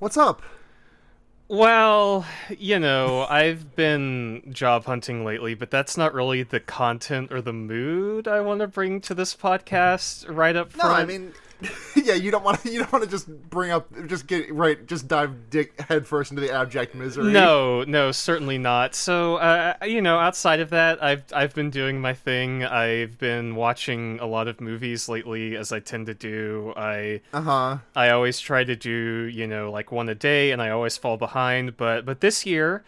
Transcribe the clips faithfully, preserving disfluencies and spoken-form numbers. What's up? Well, you know, I've been job hunting lately, but that's not really the content or the mood I want to bring to this podcast right up front. No, I mean, yeah, you don't want to, you don't want to just bring up, just get right, just dive dick headfirst into the abject misery. No, no, certainly not. So, uh, you know, outside of that, I've I've been doing my thing. I've been watching a lot of movies lately, as I tend to do. I uh-huh. I always try to do, you know, like one a day, and I always fall behind. But but this year,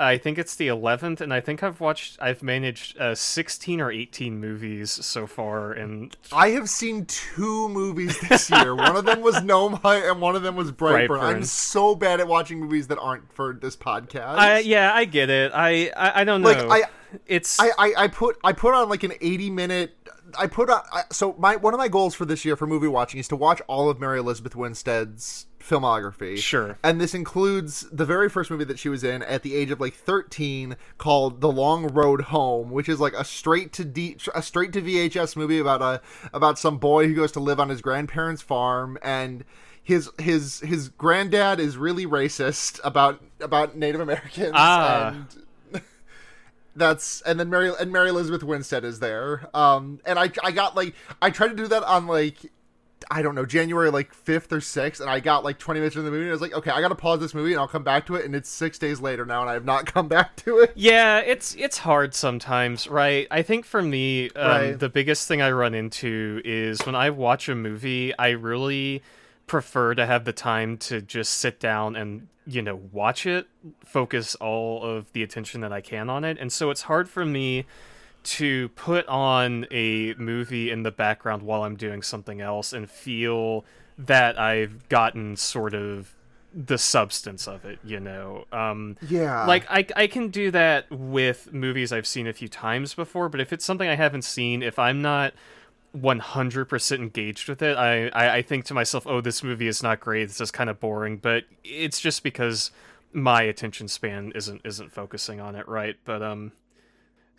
I think it's the eleventh, and I think I've watched, I've managed uh, sixteen or eighteen movies so far. And I have seen two movies this year. One of them was Nome and one of them was Brightburn. Brightburn. I'm so bad at watching movies that aren't for this podcast. I, yeah, I get it. I, I, I don't know. Like I, it's I, I, I put I put on like an eighty minute. I put on I, so my one of my goals for this year for movie watching is to watch all of Mary Elizabeth Winstead's filmography. Sure. And this includes the very first movie that she was in at the age of like thirteen, called The Long Road Home, which is like a straight to D, a straight to V H S movie about a about some boy who goes to live on his grandparents' farm, and his his his granddad is really racist about about Native Americans. Ah. And That's and then Mary and Mary Elizabeth Winstead is there, um, and I I got like I tried to do that on like I don't know January like fifth or sixth, and I got like twenty minutes into the movie, and I was like, okay, I gotta pause this movie and I'll come back to it, and it's six days later now, and I have not come back to it. Yeah, it's it's hard sometimes, right? I think for me, um, right. the biggest thing I run into is when I watch a movie, I really prefer to have the time to just sit down and, you know, watch it, focus all of the attention that I can on it. And so it's hard for me to put on a movie in the background while I'm doing something else and feel that I've gotten sort of the substance of it, you know? Um, yeah. Like, I, I can do that with movies I've seen a few times before, but if it's something I haven't seen, if I'm not one hundred percent engaged with it, I, I I think to myself, oh, this movie is not great, this is kind of boring, but it's just because my attention span isn't isn't focusing on it, right? But um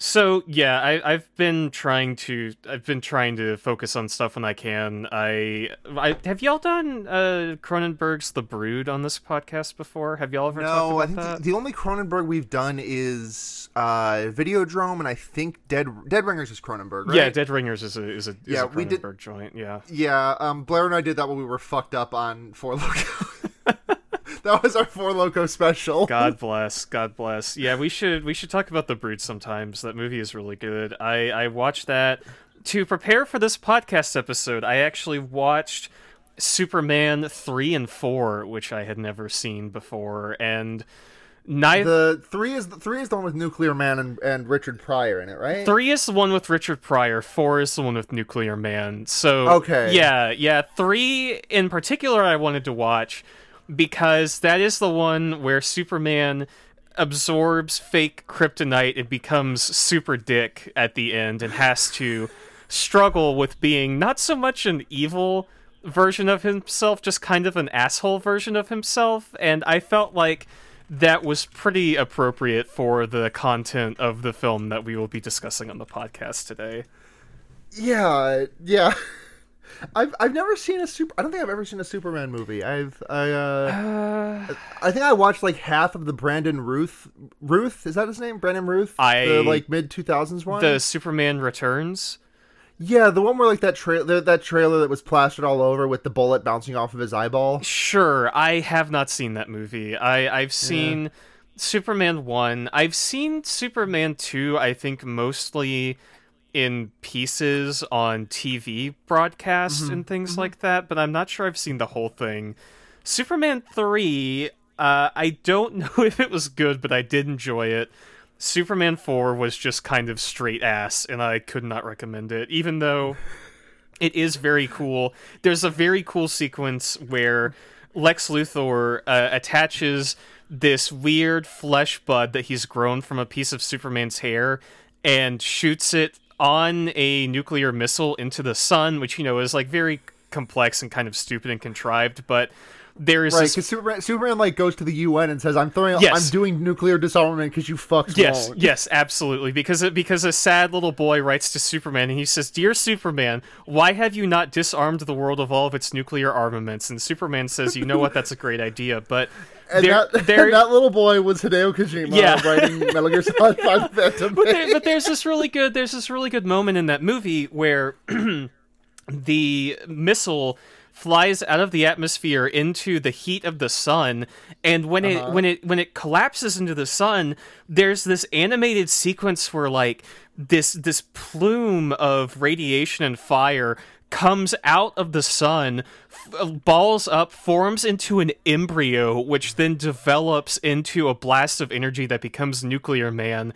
so yeah, I, I've been trying to I've been trying to focus on stuff when I can. I I have y'all done uh Cronenberg's The Brood on this podcast before? Have y'all ever no, talked about I think that? The, the only Cronenberg we've done is uh Videodrome, and I think Dead Dead Ringers is Cronenberg, right? Yeah, Dead Ringers is a is a, is yeah, a Cronenberg we did, joint, yeah. Yeah, um Blair and I did that when we were fucked up on Four Loko. That was our Four Loko special. God bless, God bless. Yeah, we should we should talk about The Brood sometimes. That movie is really good. I, I watched that to prepare for this podcast episode. I actually watched Superman three and four, which I had never seen before, and Ni- the three is the three is the one with Nuclear Man and, and Richard Pryor in it, right? Three is the one with Richard Pryor. Four is the one with Nuclear Man. So okay, yeah, yeah. Three in particular, I wanted to watch, because that is the one where Superman absorbs fake kryptonite and becomes super dick at the end and has to struggle with being not so much an evil version of himself, just kind of an asshole version of himself. And I felt like that was pretty appropriate for the content of the film that we will be discussing on the podcast today. Yeah, yeah. I've I've never seen a super. I don't think I've ever seen a Superman movie. I've I uh, uh, I think I watched like half of the Brandon Ruth Ruth is that his name? Brandon Ruth. I the like mid two thousands one. The Superman Returns. Yeah, the one where like that trailer that trailer that was plastered all over with the bullet bouncing off of his eyeball. Sure, I have not seen that movie. I I've seen yeah. Superman one. I've seen Superman two. I think mostly in pieces on T V broadcasts mm-hmm. and things mm-hmm. like that, but I'm not sure I've seen the whole thing. Superman three, uh, I don't know if it was good, but I did enjoy it. Superman four was just kind of straight ass, and I could not recommend it, even though it is very cool. There's a very cool sequence where Lex Luthor uh, attaches this weird flesh bud that he's grown from a piece of Superman's hair and shoots it on a nuclear missile into the sun, which, you know, is like very complex and kind of stupid and contrived, but there is right, because this... Superman, Superman like goes to the U N and says, "I'm throwing, yes. I'm doing nuclear disarmament because you fucks." Yes, wrong. Yes, absolutely. Because because a sad little boy writes to Superman and he says, "Dear Superman, why have you not disarmed the world of all of its nuclear armaments?" And Superman says, "You know what? That's a great idea, but." And, they're, that, they're... and that little boy was Hideo Kojima yeah. writing Metal Gear Solid five Phantom Pain. But, there, but there's this really good, there's this really good moment in that movie where the missile flies out of the atmosphere into the heat of the sun, and when uh-huh. it when it when it collapses into the sun, there's this animated sequence where like this this plume of radiation and fire comes out of the sun, f- balls up, forms into an embryo, which then develops into a blast of energy that becomes Nuclear Man.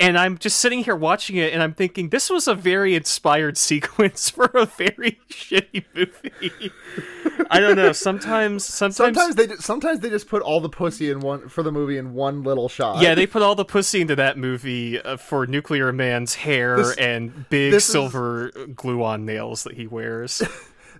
And I'm just sitting here watching it, and I'm thinking, this was a very inspired sequence for a very shitty movie. I don't know. Sometimes, sometimes, sometimes they sometimes they just put all the pussy in one for the movie in one little shot. Yeah, they put all the pussy into that movie uh, for Nuclear Man's hair this, and big silver is... glue-on nails that he wears.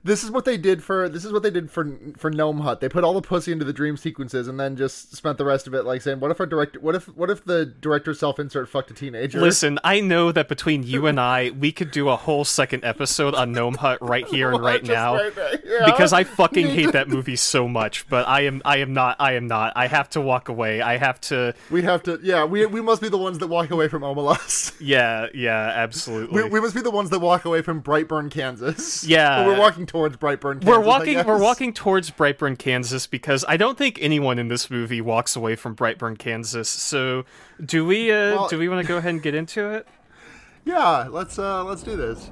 This is what they did for this is what they did for for Gnome Hut. They put all the pussy into the dream sequences and then just spent the rest of it like saying, "What if our director? What if what if the director self-insert fucked a teenager?" Listen, I know that between you and I, we could do a whole second episode on Gnome Hut right here and right now right yeah. because I fucking hate that movie so much. But I am I am not I am not. I have to walk away. I have to. We have to. Yeah, we we must be the ones that walk away from Omelas. Yeah, yeah, absolutely. We, we must be the ones that walk away from Brightburn, Kansas. Yeah, we're walking. Towards Brightburn, Kansas, we're walking. We're walking towards Brightburn, Kansas, because I don't think anyone in this movie walks away from Brightburn, Kansas. So, do we? Uh, well, do we want to go ahead and get into it? Yeah, let's. Uh, let's do this.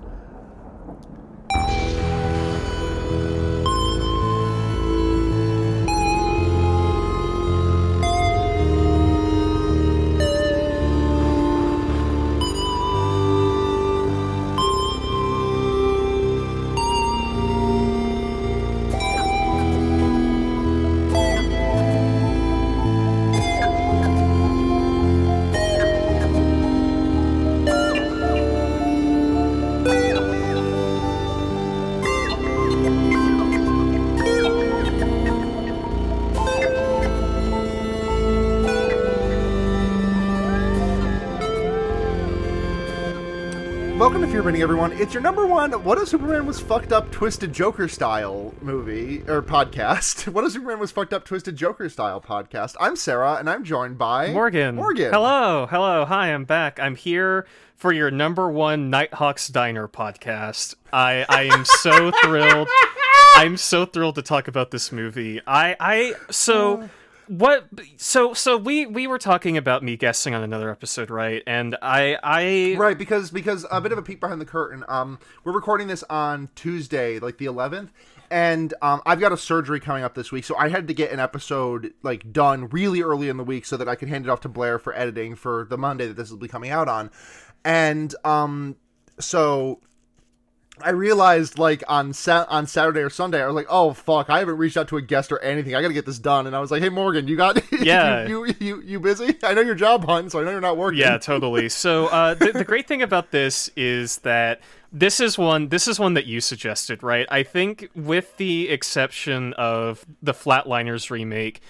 Everyone, it's your number one What If Superman Was Fucked Up Twisted Joker Style movie or podcast. What If Superman Was Fucked Up Twisted Joker Style podcast. I'm Sarah, and I'm joined by Morgan. Morgan, hello, hello, hi. I'm back. I'm here for your number one Nighthawks Diner podcast. I, I am so thrilled. I'm so thrilled to talk about this movie. I, I so. Uh... What so so we we were talking about me guessing on another episode, right? And I I right because because a bit of a peek behind the curtain. Um, we're recording this on Tuesday, like the eleventh, and um, I've got a surgery coming up this week, so I had to get an episode like done really early in the week so that I could hand it off to Blair for editing for the Monday that this will be coming out on, and um, so. I realized, like, on sa- on Saturday or Sunday, I was like, oh, fuck, I haven't reached out to a guest or anything. I gotta get this done. And I was like, hey, Morgan, you got yeah. you, you, you, you busy? I know your job hunting, so I know you're not working. Yeah, totally. So uh, the, the great thing about this is that this is one this is one that you suggested, right? I think with the exception of the Flatliners remake,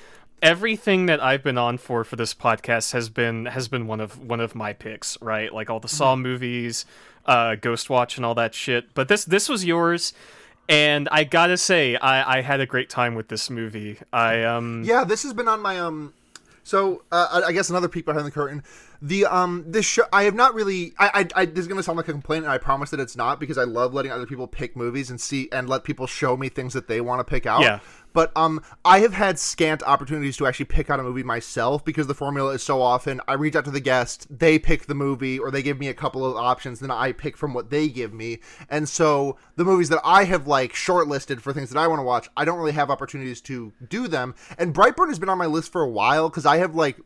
everything that I've been on for for this podcast has been has been one of one of my picks, right? Like all the Saw movies, uh, Ghostwatch, and all that shit. But this this was yours, and I gotta say, I, I had a great time with this movie. I um yeah, this has been on my um. So uh, I guess another peek behind the curtain. The um this show I have not really I, I I this is gonna sound like a complaint, and I promise that it's not, because I love letting other people pick movies and see and let people show me things that they want to pick out. Yeah. But um, I have had scant opportunities to actually pick out a movie myself, because the formula is so often I reach out to the guest, they pick the movie, or they give me a couple of options, then I pick from what they give me. And so the movies that I have like shortlisted for things that I want to watch, I don't really have opportunities to do them. And Brightburn has been on my list for a while, because I have like...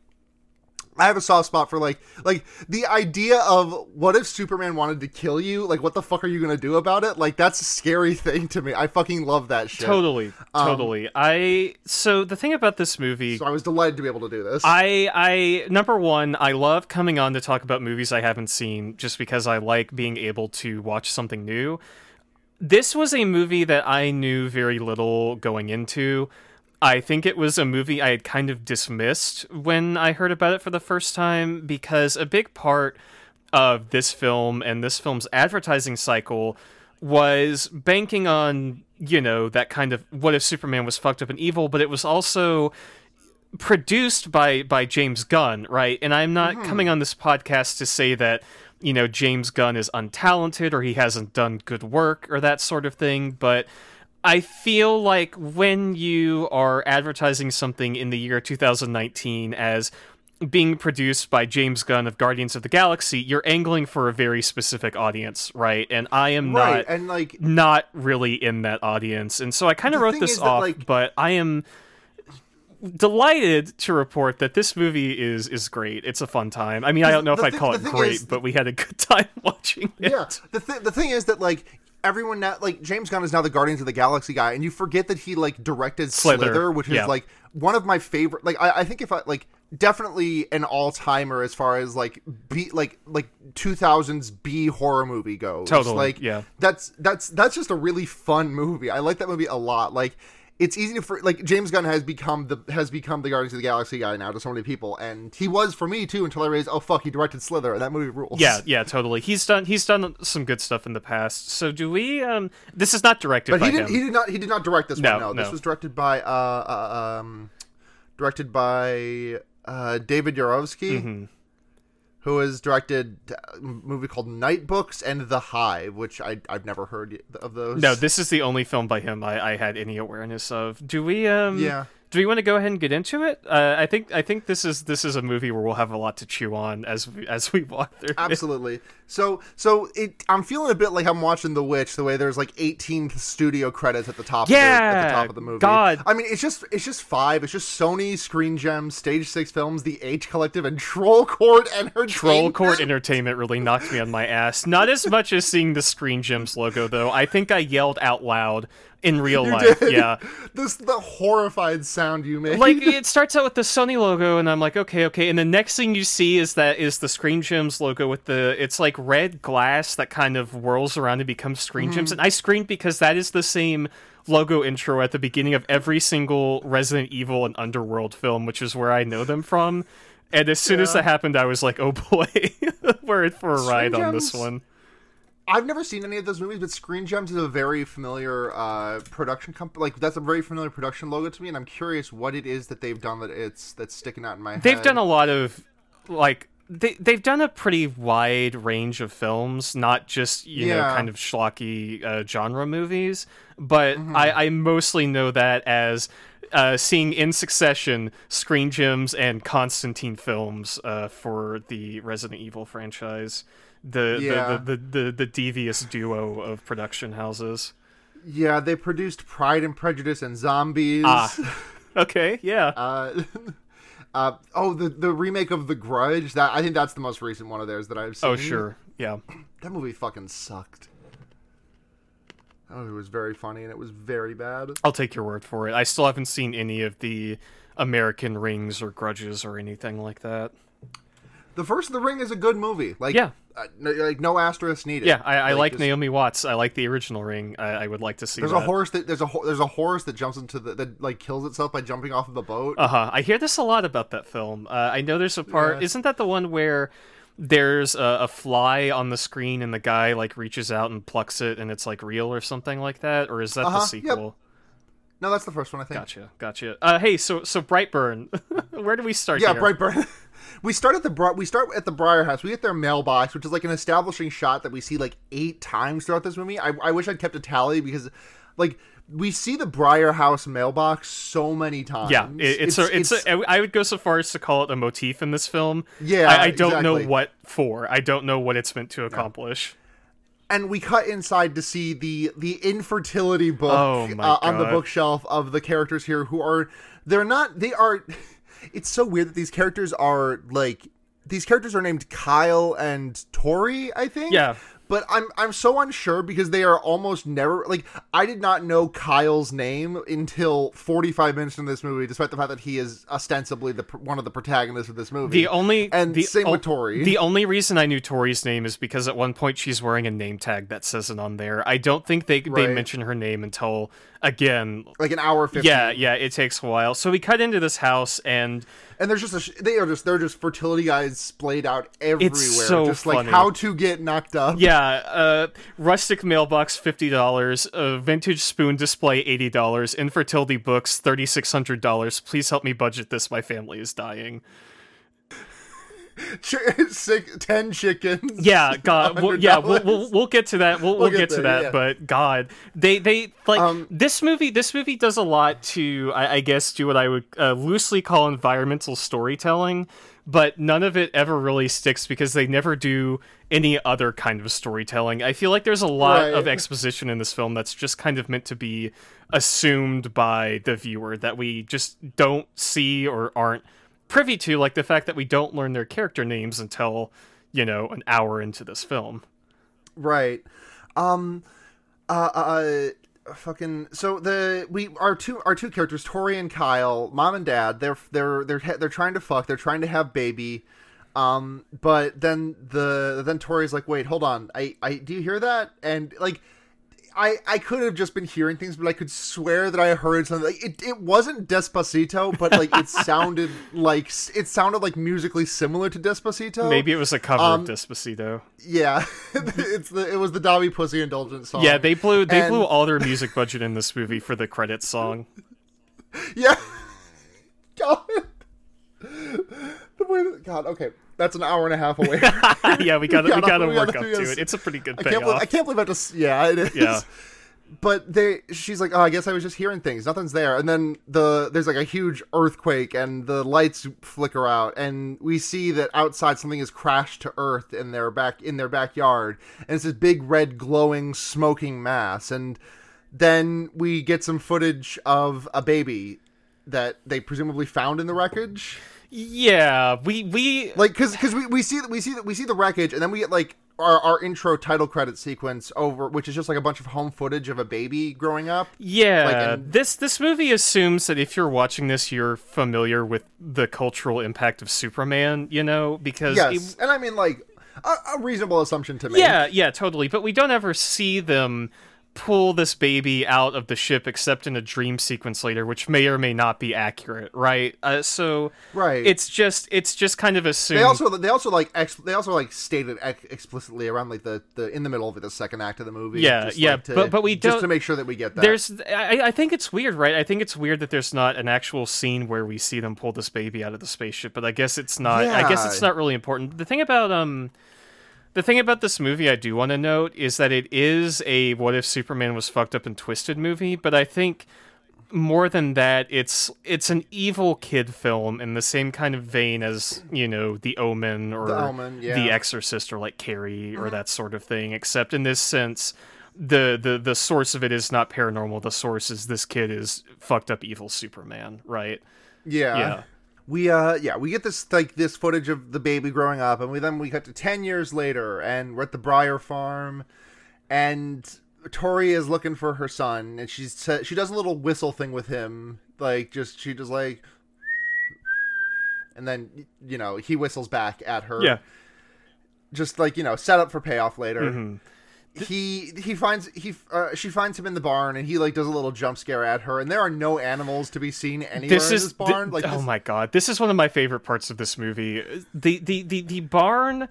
I have a soft spot for, like, like the idea of what if Superman wanted to kill you? Like, what the fuck are you going to do about it? Like, that's a scary thing to me. I fucking love that shit. Totally. Um, totally. I, so the thing about this movie... So I was delighted to be able to do this. I, I, number one, I love coming on to talk about movies I haven't seen, just because I like being able to watch something new. This was a movie that I knew very little going into. I think it was a movie I had kind of dismissed when I heard about it for the first time, because a big part of this film and this film's advertising cycle was banking on, you know, that kind of what if Superman was fucked up and evil, but it was also produced by by James Gunn, right? And I'm not mm-hmm. coming on this podcast to say that, you know, James Gunn is untalented or he hasn't done good work or that sort of thing, but I feel like when you are advertising something in the year two thousand nineteen as being produced by James Gunn of Guardians of the Galaxy, you're angling for a very specific audience, right? And I am right, not and like, not really in that audience. And so I kind of wrote this off, that, like, but I am delighted to report that this movie is is great. It's a fun time. I mean, I don't know if thing, I'd call it great, is, but we had a good time watching it. Yeah, the, th- the thing is that, like, everyone now, like, James Gunn is now the Guardians of the Galaxy guy, and you forget that he, like, directed Slither, Slither which is, yeah. like, one of my favorite, like, I, I think if I, like, definitely an all-timer as far as, like, B, like, like, two thousands B horror movie goes. Totally, like, yeah. That's, that's, that's just a really fun movie. I like that movie a lot. Like, it's easy to, for, like, James Gunn has become the, has become the Guardians of the Galaxy guy now to so many people, and he was for me, too, until I realized, oh, fuck, he directed Slither, and that movie rules. Yeah, yeah, totally. He's done, he's done some good stuff in the past, so do we, um, this is not directed but by he did, him. He did not, he did not direct this no, one, no. no. This was directed by, uh, uh um, directed by... Uh, David Yarovsky, mm-hmm. who has directed a movie called Night Books and The Hive, which I, I've never heard of those. No, this is the only film by him I, I had any awareness of. Do we? Um, yeah. Do we want to go ahead and get into it? Uh, I think I think this is this is a movie where we'll have a lot to chew on as we, as we walk through. Absolutely. It. So so it, I'm feeling a bit like I'm watching The Witch. The way there's like eighteen studio credits at the top. Yeah. Of the, at the top of the movie. God. I mean, it's just it's just five. It's just Sony, Screen Gems, Stage Six Films, The H Collective, and Troll Court Entertainment. Troll Court Entertainment really knocked me on my ass. Not as much as seeing the Screen Gems logo, though. I think I yelled out loud. In real you life, did. yeah. This, the horrified sound you made. Like, it starts out with the Sony logo, and I'm like, okay, okay. And the next thing you see is that is the Screen Gems logo with the, it's like red glass that kind of whirls around and becomes Screen mm. Gems. And I screamed because that is the same logo intro at the beginning of every single Resident Evil and Underworld film, which is where I know them from. And as soon yeah. as that happened, I was like, oh boy, we're in for a Screen ride Gems. on this one. I've never seen any of those movies, but Screen Gems is a very familiar uh, production company. Like, that's a very familiar production logo to me, and I'm curious what it is that they've done that it's that's sticking out in my they've head. They've done a lot of, like, they, they've done a pretty wide range of films, not just, you yeah. know, kind of schlocky uh, genre movies, but mm-hmm. I, I mostly know that as uh, seeing in succession Screen Gems and Constantine films uh, for the Resident Evil franchise. The, yeah. the, the, the, the devious duo of production houses. Yeah, they produced Pride and Prejudice and Zombies. Ah, okay, yeah. Uh, uh, oh, the, the remake of The Grudge. That I think that's the most recent one of theirs that I've seen. Oh, sure, yeah. That movie fucking sucked. That movie was very funny and it was very bad. I'll take your word for it. I still haven't seen any of the American Rings or Grudges or anything like that. The First of the Ring is a good movie. Like, yeah. Uh, no, like no asterisk needed. Yeah, I, I like, like just, Naomi Watts. I like the original Ring. I, I would like to see. There's that. a horse that there's a ho- there's a horse that jumps into the that like kills itself by jumping off of the boat. Uh huh. I hear this a lot about that film. Uh, I know there's a part. Yeah. Isn't that the one where there's a, a fly on the screen and the guy like reaches out and plucks it and it's like real or something like that? Or is that uh-huh, the sequel? Yep. No, that's the first one, I think. Gotcha, gotcha. Uh, hey, so so Brightburn, where do we start? Yeah, here? Brightburn. We start at the we start at the Briar house. We get their mailbox, which is like an establishing shot that we see like eight times throughout this movie. I, I wish I'd kept a tally because, like, we see the Briar house mailbox so many times. Yeah, it, it's, it's, a, it's it's a. I would go so far as to call it a motif in this film. Yeah, I, I don't exactly. know what for. I don't know what it's meant to accomplish. No. And we cut inside to see the the infertility book oh uh, on the bookshelf of the characters here who are they're not they are. It's so weird that these characters are, like, these characters are named Kyle and Tori, I think. Yeah. But I'm I'm so unsure because they are almost never... Like, I did not know Kyle's name until forty-five minutes into this movie, despite the fact that he is ostensibly the one of the protagonists of this movie. The only... And the, same o- with Tori. The only reason I knew Tori's name is because at one point she's wearing a name tag that says it on there. I don't think they, right. they mention her name until, again... Like an hour fifteen. Yeah, yeah, it takes a while. So we cut into this house and... And there's just a... They are just... They're just fertility guys splayed out everywhere. It's so Just funny. Like how to get knocked up. Yeah. Yeah, uh, rustic mailbox fifty dollars, a vintage spoon display eighty dollars, infertility books thirty-six hundred dollars. Please help me budget this. My family is dying. ten chickens. Yeah, God. We'll, yeah, we'll, we'll we'll get to that. We'll we'll, we'll get, get to there, that. Yeah. But God, they they like um, this movie. This movie does a lot to, I, I guess, do what I would uh, loosely call environmental storytelling. But none of it ever really sticks because they never do any other kind of storytelling. I feel like there's a lot right. of exposition in this film that's just kind of meant to be assumed by the viewer that we just don't see or aren't privy to, like the fact that we don't learn their character names until, you know, an hour into this film. Right. Um, uh, uh, fucking, so the, we, our two, our two characters, Tori and Kyle, mom and dad, they're, they're, they're, they're trying to fuck, they're trying to have baby. Um, but then the, then Tori's like, wait, hold on. I, I, do you hear that? And like, I, I could have just been hearing things, but I could swear that I heard something. Like, it it wasn't Despacito, but like it sounded like it sounded like musically similar to Despacito. Maybe it was a cover um, of Despacito. Yeah, it's the it was the Dobby Pussy Indulgence song. Yeah, they blew they and... blew all their music budget in this movie for the credits song. Yeah, God, the way that, God, okay. That's an hour and a half away. yeah, we gotta, we gotta, we gotta we work gotta, up gotta, to it. It's a pretty good I payoff. Can't, I can't believe I have to... Yeah, it is. Yeah. But they, she's like, oh, I guess I was just hearing things. Nothing's there. And then the there's like a huge earthquake and the lights flicker out. And we see that outside something has crashed to earth in their, back, in their backyard. And it's this big red glowing smoking mass. And then we get some footage of a baby that they presumably found in the wreckage. Yeah, we, we... Like, because we, we see that we see that we see the wreckage, and then we get, like, our, our intro title credit sequence over, which is just, like, a bunch of home footage of a baby growing up. Yeah, like, and... this, this movie assumes that if you're watching this, you're familiar with the cultural impact of Superman, you know, because... Yes, it... and I mean, like, a, a reasonable assumption to make. Yeah, yeah, totally, but we don't ever see them pull this baby out of the ship except in a dream sequence later, which may or may not be accurate, right? Uh, so right. it's just it's just kind of assumed. They also they also like ex- they also like stated ex- explicitly around like the, the in the middle of the second act of the movie. Yeah, just, yeah, like, to, but but we don't, just to make sure that we get that. There's I I think it's weird, right? I think it's weird that there's not an actual scene where we see them pull this baby out of the spaceship, but I guess it's not. Yeah. I guess it's not really important. The thing about um. The thing about this movie I do want to note is that it is a what if Superman was fucked up and twisted movie, but I think more than that, it's it's an evil kid film in the same kind of vein as, you know, The Omen or The, Omen, yeah. The Exorcist or like Carrie or that sort of thing, except in this sense, the, the, the source of it is not paranormal. The source is this kid is fucked up evil Superman, right? Yeah. Yeah. We uh yeah we get this like this footage of the baby growing up, and we then we cut to ten years later, and we're at the Breyer farm, and Tori is looking for her son, and she's she does a little whistle thing with him, like just she just like, and then you know he whistles back at her, yeah, just like you know set up for payoff later. Mm-hmm. He he finds he uh, she finds him in the barn, and he like does a little jump scare at her, and there are no animals to be seen anywhere this in this barn. The, like, oh this... my God, this is one of my favorite parts of this movie. The the the, the barn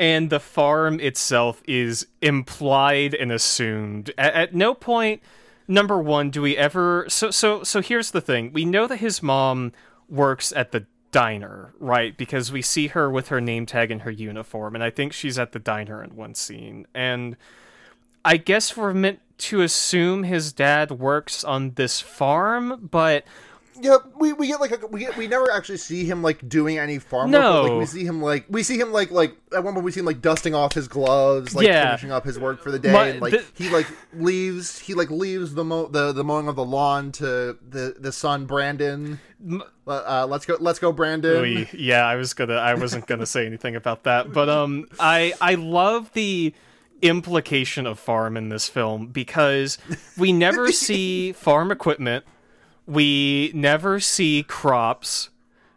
and the farm itself is implied and assumed. At, at no point, number one, do we ever. So so so here's the thing: we know that his mom works at the diner, right? Because we see her with her name tag and her uniform, and I think she's at the diner in one scene. And I guess we're meant to assume his dad works on this farm, but yeah, we, we get like a, we get, we never actually see him like doing any farm no. work. Like we see him like we see him like like at one point we see him like dusting off his gloves, like yeah. finishing up his work for the day. My, and like th- he like leaves he like leaves the mo- the the mowing of the lawn to the the son Brandon. M- Uh, let's go, let's go, Brandon. Ooh, yeah, I was gonna, I wasn't gonna say anything about that, but um, I, I love the implication of farm in this film, because we never see farm equipment, we never see crops.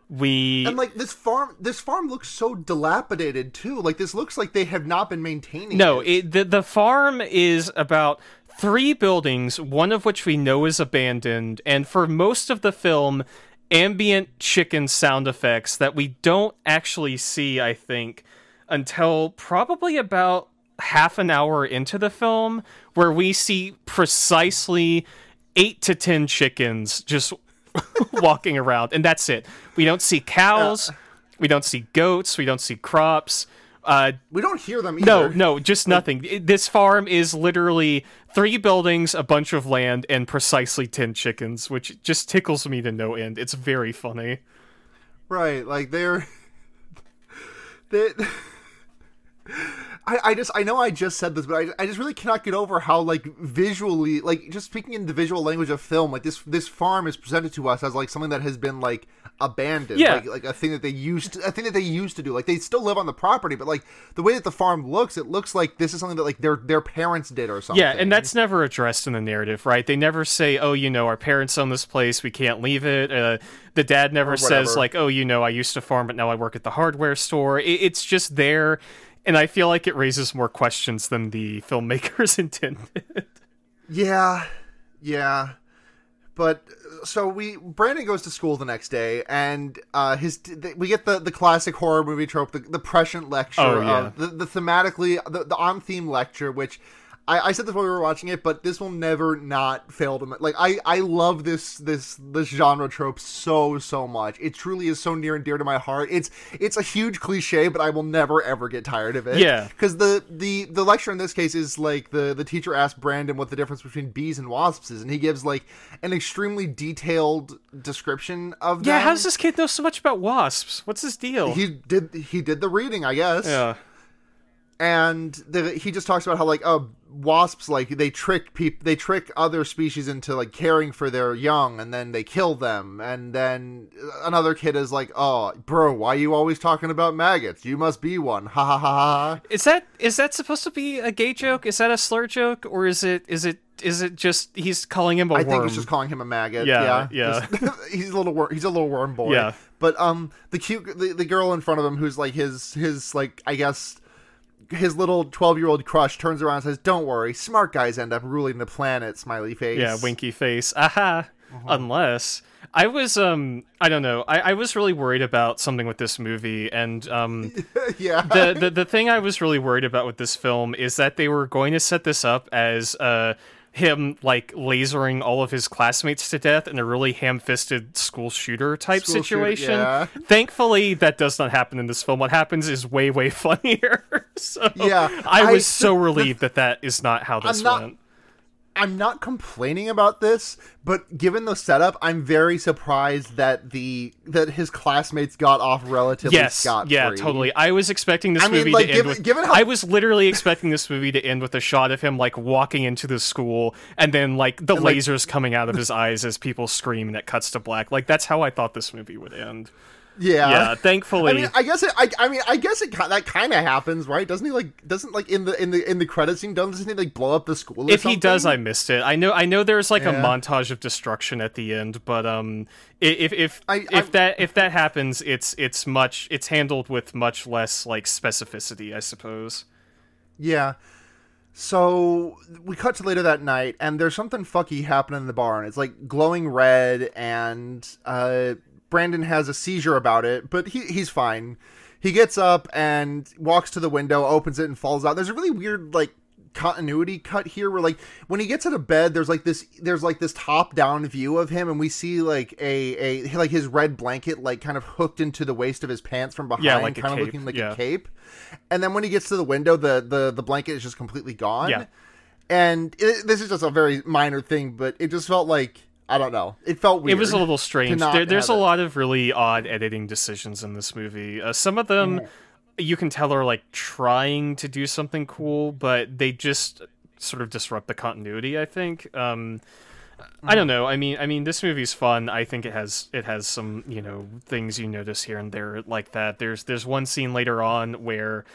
We and like this farm. This farm looks so dilapidated too. Like this looks like they have not been maintaining. No, it. It, the the farm is about three buildings, one of which we know is abandoned, and for most of the film, ambient chicken sound effects that we don't actually see. I think until probably about half an hour into the film, where we see precisely eight to ten chickens just. walking around, and that's it. We don't see cows, uh, we don't see goats, we don't see crops. Uh, we don't hear them either. No, no, just nothing. Like, this farm is literally three buildings, a bunch of land, and precisely ten chickens, which just tickles me to no end. It's very funny. Right, like they're... they... I, I just I know I just said this, but I, I just really cannot get over how, like, visually, like, just speaking in the visual language of film, like this this farm is presented to us as like something that has been like abandoned, yeah, like, like a thing that they used to, a thing that they used to do. Like they still live on the property, but like the way that the farm looks, it looks like this is something that like their their parents did or something. Yeah, and that's never addressed in the narrative, right? They never say, oh, you know, our parents own this place, we can't leave it. Uh, the dad never says like, oh, you know, I used to farm, but now I work at the hardware store. It, it's just there. And I feel like it raises more questions than the filmmakers intended. Yeah, yeah. But so we Brandon goes to school the next day, and uh, his we get the, the classic horror movie trope, the, the prescient lecture, oh, yeah. uh, the, the thematically the, the on theme lecture, which I, I said this while we were watching it, but this will never not fail to like. I, I love this this this genre trope so so much. It truly is so near and dear to my heart. It's it's a huge cliche, but I will never ever get tired of it. Yeah, because the, the the lecture in this case is like the the teacher asked Brandon what the difference between bees and wasps is, and he gives like an extremely detailed description of them. Yeah, how does this kid know so much about wasps? What's his deal? He did he did the reading, I guess. Yeah. And the, he just talks about how, like, oh, wasps, like, they trick people, they trick other species into, like, caring for their young, and then they kill them. And then another kid is like, oh, bro, why are you always talking about maggots? You must be one. Ha ha ha ha. Is that, is that supposed to be a gay joke? Is that a slur joke? Or is it, is it, is it just, he's calling him a I worm? I think he's just calling him a maggot. Yeah, yeah. yeah. he's a little worm, he's a little worm boy. Yeah. But, um, the cute, the, the girl in front of him who's, like, his, his, like, I guess... his little twelve-year-old crush turns around and says, don't worry, smart guys end up ruling the planet, smiley face. Yeah, winky face. Aha. Uh-huh. Unless... I was, um... I don't know. I, I was really worried about something with this movie, and, um... yeah. The, the, the thing I was really worried about with this film is that they were going to set this up as, uh... him, like, lasering all of his classmates to death in a really ham-fisted school shooter type school situation. Shooter, yeah. Thankfully, that does not happen in this film. What happens is way, way funnier. so yeah, I was I, so relieved the, that that is not how this I'm not, went. I'm not complaining about this, but given the setup, I'm very surprised that the that his classmates got off relatively yes, scot-free. Yeah, totally. I was expecting this I movie mean, like, to given, end with... Given how... I was literally expecting this movie to end with a shot of him, like, walking into the school, and then, like, the and, lasers like... coming out of his eyes as people scream, and it cuts to black. Like, that's how I thought this movie would end. Yeah. Yeah, thankfully. I mean, I guess it I, I mean, I guess it that kind of happens, right? Doesn't he like doesn't like in the in the in the credits scene doesn't he like blow up the school or if something? If he does, I missed it. I know I know there's like yeah. a montage of destruction at the end, but um if if I, if I, that if that happens, it's it's much it's handled with much less like specificity, I suppose. Yeah. So we cut to later that night and there's something fucky happening in the bar and it's like glowing red and uh Brandon has a seizure about it, but he he's fine. He gets up and walks to the window, opens it, and falls out. There's a really weird, like, continuity cut here where, like, when he gets out of bed, there's, like, this there's like this top-down view of him, and we see, like, a, a like his red blanket, like, kind of hooked into the waist of his pants from behind, yeah, like kind of cape. looking like yeah. a cape. And then when he gets to the window, the, the, the blanket is just completely gone. Yeah. And it, this is just a very minor thing, but it just felt like... I don't know. It felt weird. It was a little strange. There, there's a lot of really odd editing decisions in this movie. Uh, some of them, mm. you can tell, are like trying to do something cool, but they just sort of disrupt the continuity, I think. Um, mm. I don't know. I mean, I mean, this movie's fun. I think it has it has some, you know, things you notice here and there like that. There's there's one scene later on where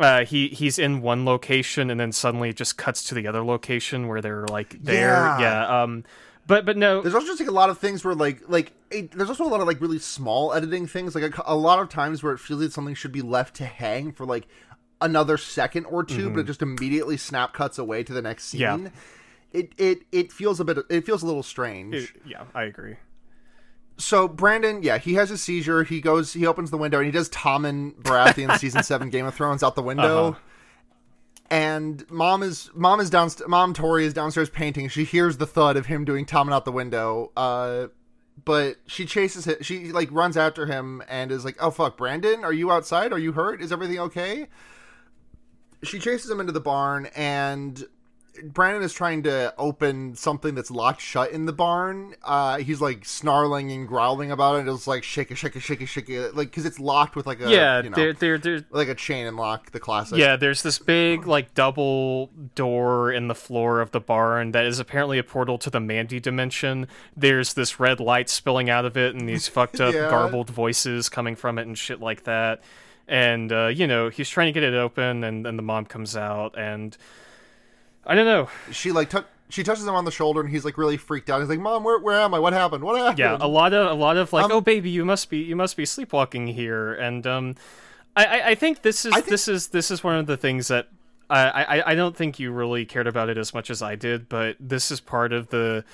Uh, he he's in one location and then suddenly it just cuts to the other location where they're like there. Yeah. yeah um, but but no. There's also just like a lot of things where like like it, there's also a lot of like really small editing things. Like a, a lot of times where it feels like something should be left to hang for like another second or two, mm-hmm. but it just immediately snap cuts away to the next scene. Yeah. It it it feels a bit. It feels a little strange. It, yeah, I agree. So Brandon, yeah, he has a seizure. He goes, he opens the window, and he does Tommen Baratheon season seven Game of Thrones out the window. Uh-huh. And mom is mom is downstairs. Mom Tori is downstairs painting. She hears the thud of him doing Tommen out the window. Uh, but she chases him. She like runs after him and is like, "Oh fuck, Brandon, are you outside? Are you hurt? Is everything okay?" She chases him into the barn, and Brandon is trying to open something that's locked shut in the barn. Uh, he's like snarling and growling about it. It's like shake it, shake it, shake it, shake it, like because it's locked with like a yeah, you know, they're, they're, they're, like a chain and lock, the classic. Yeah, there's this big like double door in the floor of the barn that is apparently a portal to the Mandy dimension. There's this red light spilling out of it, and these fucked up yeah. garbled voices coming from it and shit like that. And uh, you know, he's trying to get it open, and then the mom comes out and. I don't know. She like t- she touches him on the shoulder, and he's like really freaked out. He's like, "Mom, where where am I? What happened? What happened?" Yeah, a lot of a lot of like, um, "Oh, baby, you must be you must be sleepwalking here." And um, I I think this is think... this is this is one of the things that I, I I don't think you really cared about it as much as I did, but this is part of the.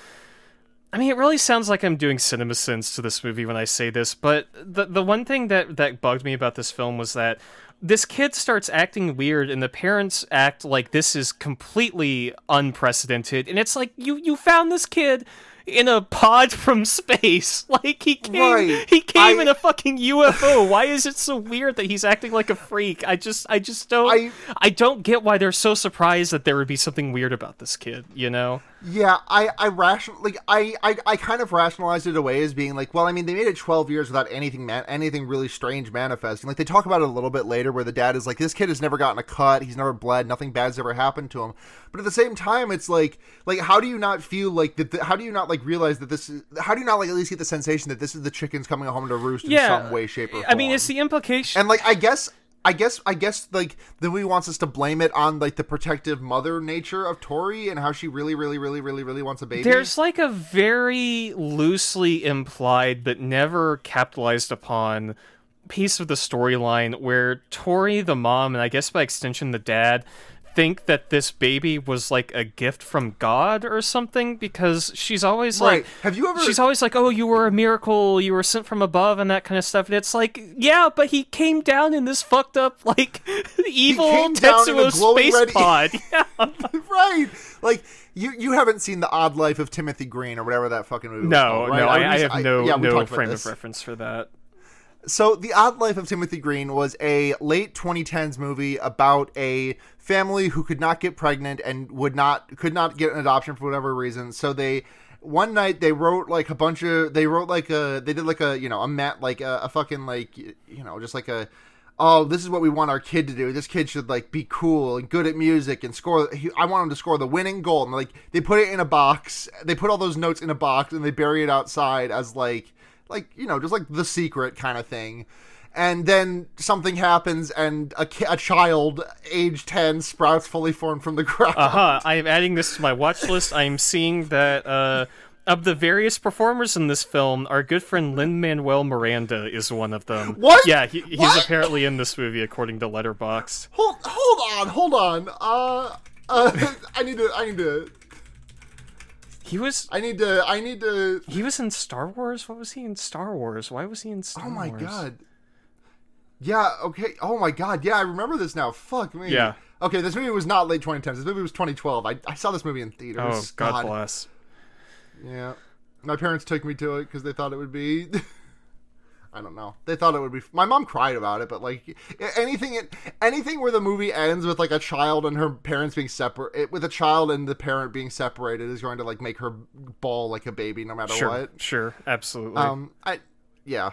I mean, it really sounds like I'm doing CinemaSins to this movie when I say this, but the the one thing that that bugged me about this film was that. This kid starts acting weird, and the parents act like this is completely unprecedented. And it's like, you you found this kid in a pod from space. Like, he came right. he came I, in a fucking U F O. Why is it so weird that he's acting like a freak? I just I just don't... I, I don't get why they're so surprised that there would be something weird about this kid, you know? Yeah, I, I rational like I, I, I kind of rationalized it away as being like, well, I mean, they made it twelve years without anything man- anything really strange manifesting. Like, they talk about it a little bit later where the dad is like, this kid has never gotten a cut, he's never bled, nothing bad's ever happened to him. But at the same time, it's like, like how do you not feel like that? The, how do you not like realize that this is, how do you not like at least get the sensation that this is the chickens coming home to roost in yeah. some way, shape, or form? I mean, it's the implication. And like, I guess... I guess, I guess, like, the movie wants us to blame it on, like, the protective mother nature of Tori and how she really, really, really, really, really wants a baby. There's, like, a very loosely implied but never capitalized upon piece of the storyline where Tori, the mom, and I guess by extension the dad, think that this baby was, like, a gift from God or something because she's always, right. like... Have you ever... She's always like, oh, you were a miracle, you were sent from above and that kind of stuff. And it's like, yeah, but he came down in this fucked up, like, evil Tetsuo space red... pod. Yeah. Right! Like, you you haven't seen The Odd Life of Timothy Green or whatever that fucking movie was no, called, right? No, I, I have I, no, yeah, no frame of reference for that. So, The Odd Life of Timothy Green was a late twenty tens movie about a family who could not get pregnant and would not could not get an adoption for whatever reason. So they one night they wrote like a bunch of they wrote like a they did like a you know a mat like a, a fucking like you know just like a oh this is what we want our kid to do. This kid should like be cool and good at music and score. He, I want him to score the winning goal. And like they put it in a box. They put all those notes in a box and they bury it outside as like. Like, you know, just like The Secret kind of thing. And then something happens and a, ki- a child, age ten, sprouts fully formed from the ground. Uh-huh. I am adding this to my watch list. I am seeing that uh, of the various performers in this film, our good friend Lin-Manuel Miranda is one of them. What? Yeah, he, he's what? apparently in this movie, according to Letterboxd. Hold, hold on, hold on. Uh, uh, I need to... I need to... He was... I need to... I need to... He was in Star Wars? What was he in Star Wars? Why was he in Star Wars? Oh, my Wars? God. Yeah, okay. Oh, my God. Yeah, I remember this now. Fuck me. Yeah. Okay, this movie was not late twenty tens. This movie was twenty twelve. I, I saw this movie in theaters. Oh, God, God bless. Yeah. My parents took me to it because they thought it would be... I don't know. They thought it would be... My mom cried about it, but, like, anything anything where the movie ends with, like, a child and her parents being separate... With a child and the parent being separated is going to, like, make her bawl like a baby no matter sure, what. Sure, absolutely. Um, I... Yeah.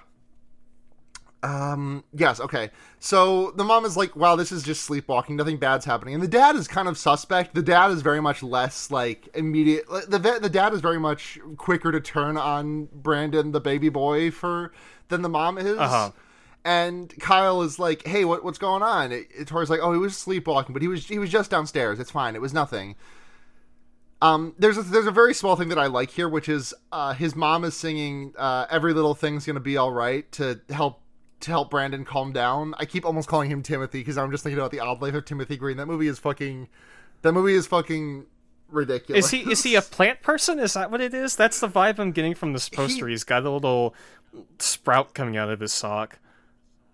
Um, yes, okay. So, the mom is like, wow, this is just sleepwalking. Nothing bad's happening. And the dad is kind of suspect. The dad is very much less, like, immediate... The, the dad is very much quicker to turn on Brandon, the baby boy, for... than the mom is. Uh-huh. And Kyle is like, "Hey, what what's going on?" It, it, Tori's like, "Oh, he was sleepwalking, but he was he was just downstairs. It's fine. It was nothing." Um, there's a, there's a very small thing that I like here, which is uh, his mom is singing uh, "Every Little Thing's Gonna Be All Right" to help to help Brandon calm down. I keep almost calling him Timothy because I'm just thinking about The Odd Life of Timothy Green. That movie is fucking. That movie is fucking. Ridiculous. Is he is he a plant person? Is that what it is? That's the vibe I'm getting from this poster. He, He's got a little sprout coming out of his sock.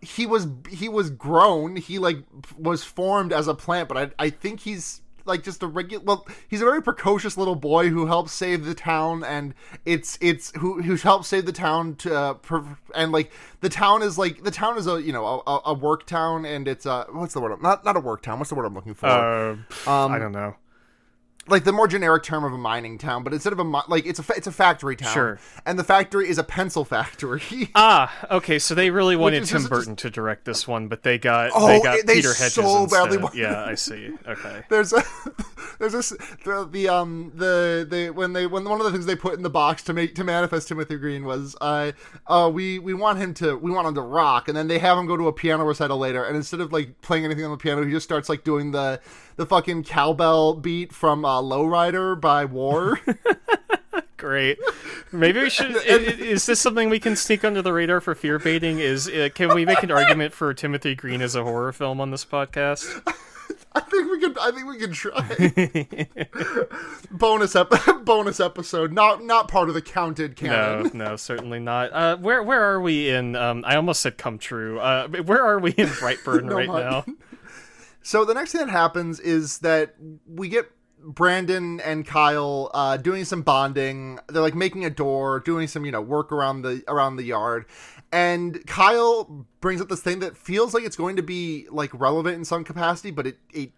He was he was grown. He like was formed as a plant, but I I think he's like just a regular. Well, he's a very precocious little boy who helps save the town, and it's it's who who helps save the town to uh, per, and like the town is like the town is a you know a, a work town, and it's a what's the word I'm, not not a work town. What's the word I'm looking for? Uh, um, I don't know. Like the more generic term of a mining town, but instead of a like it's a it's a factory town, sure. And the factory is a pencil factory. ah, okay, so they really wanted Tim Burton just... to direct this one, but they got oh, they got it, they Peter Hedges so badly instead. Wanted... Yeah, I see. Okay, there's a there's a the, the um the they when they when one of the things they put in the box to make to manifest Timothy Green was uh uh we we want him to we want him to rock, and then they have him go to a piano recital later, and instead of like playing anything on the piano, he just starts like doing the the fucking cowbell beat from. Uh, Lowrider by War. Great. Maybe we should. Is, is this something we can sneak under the radar for fear baiting? Is uh, can we make an argument for Timothy Green as a horror film on this podcast? I think we could. I think we could try. bonus up. Ep- bonus episode. Not not part of the counted canon. No, no, certainly not. Uh, where where are we in? Um, I almost said come true. Uh, where are we in Brightburn no right mind. Now? So the next thing that happens is that we get. Brandon and Kyle uh, doing some bonding. They're like making a door, doing some you know work around the around the yard, and Kyle brings up this thing that feels like it's going to be like relevant in some capacity, but it it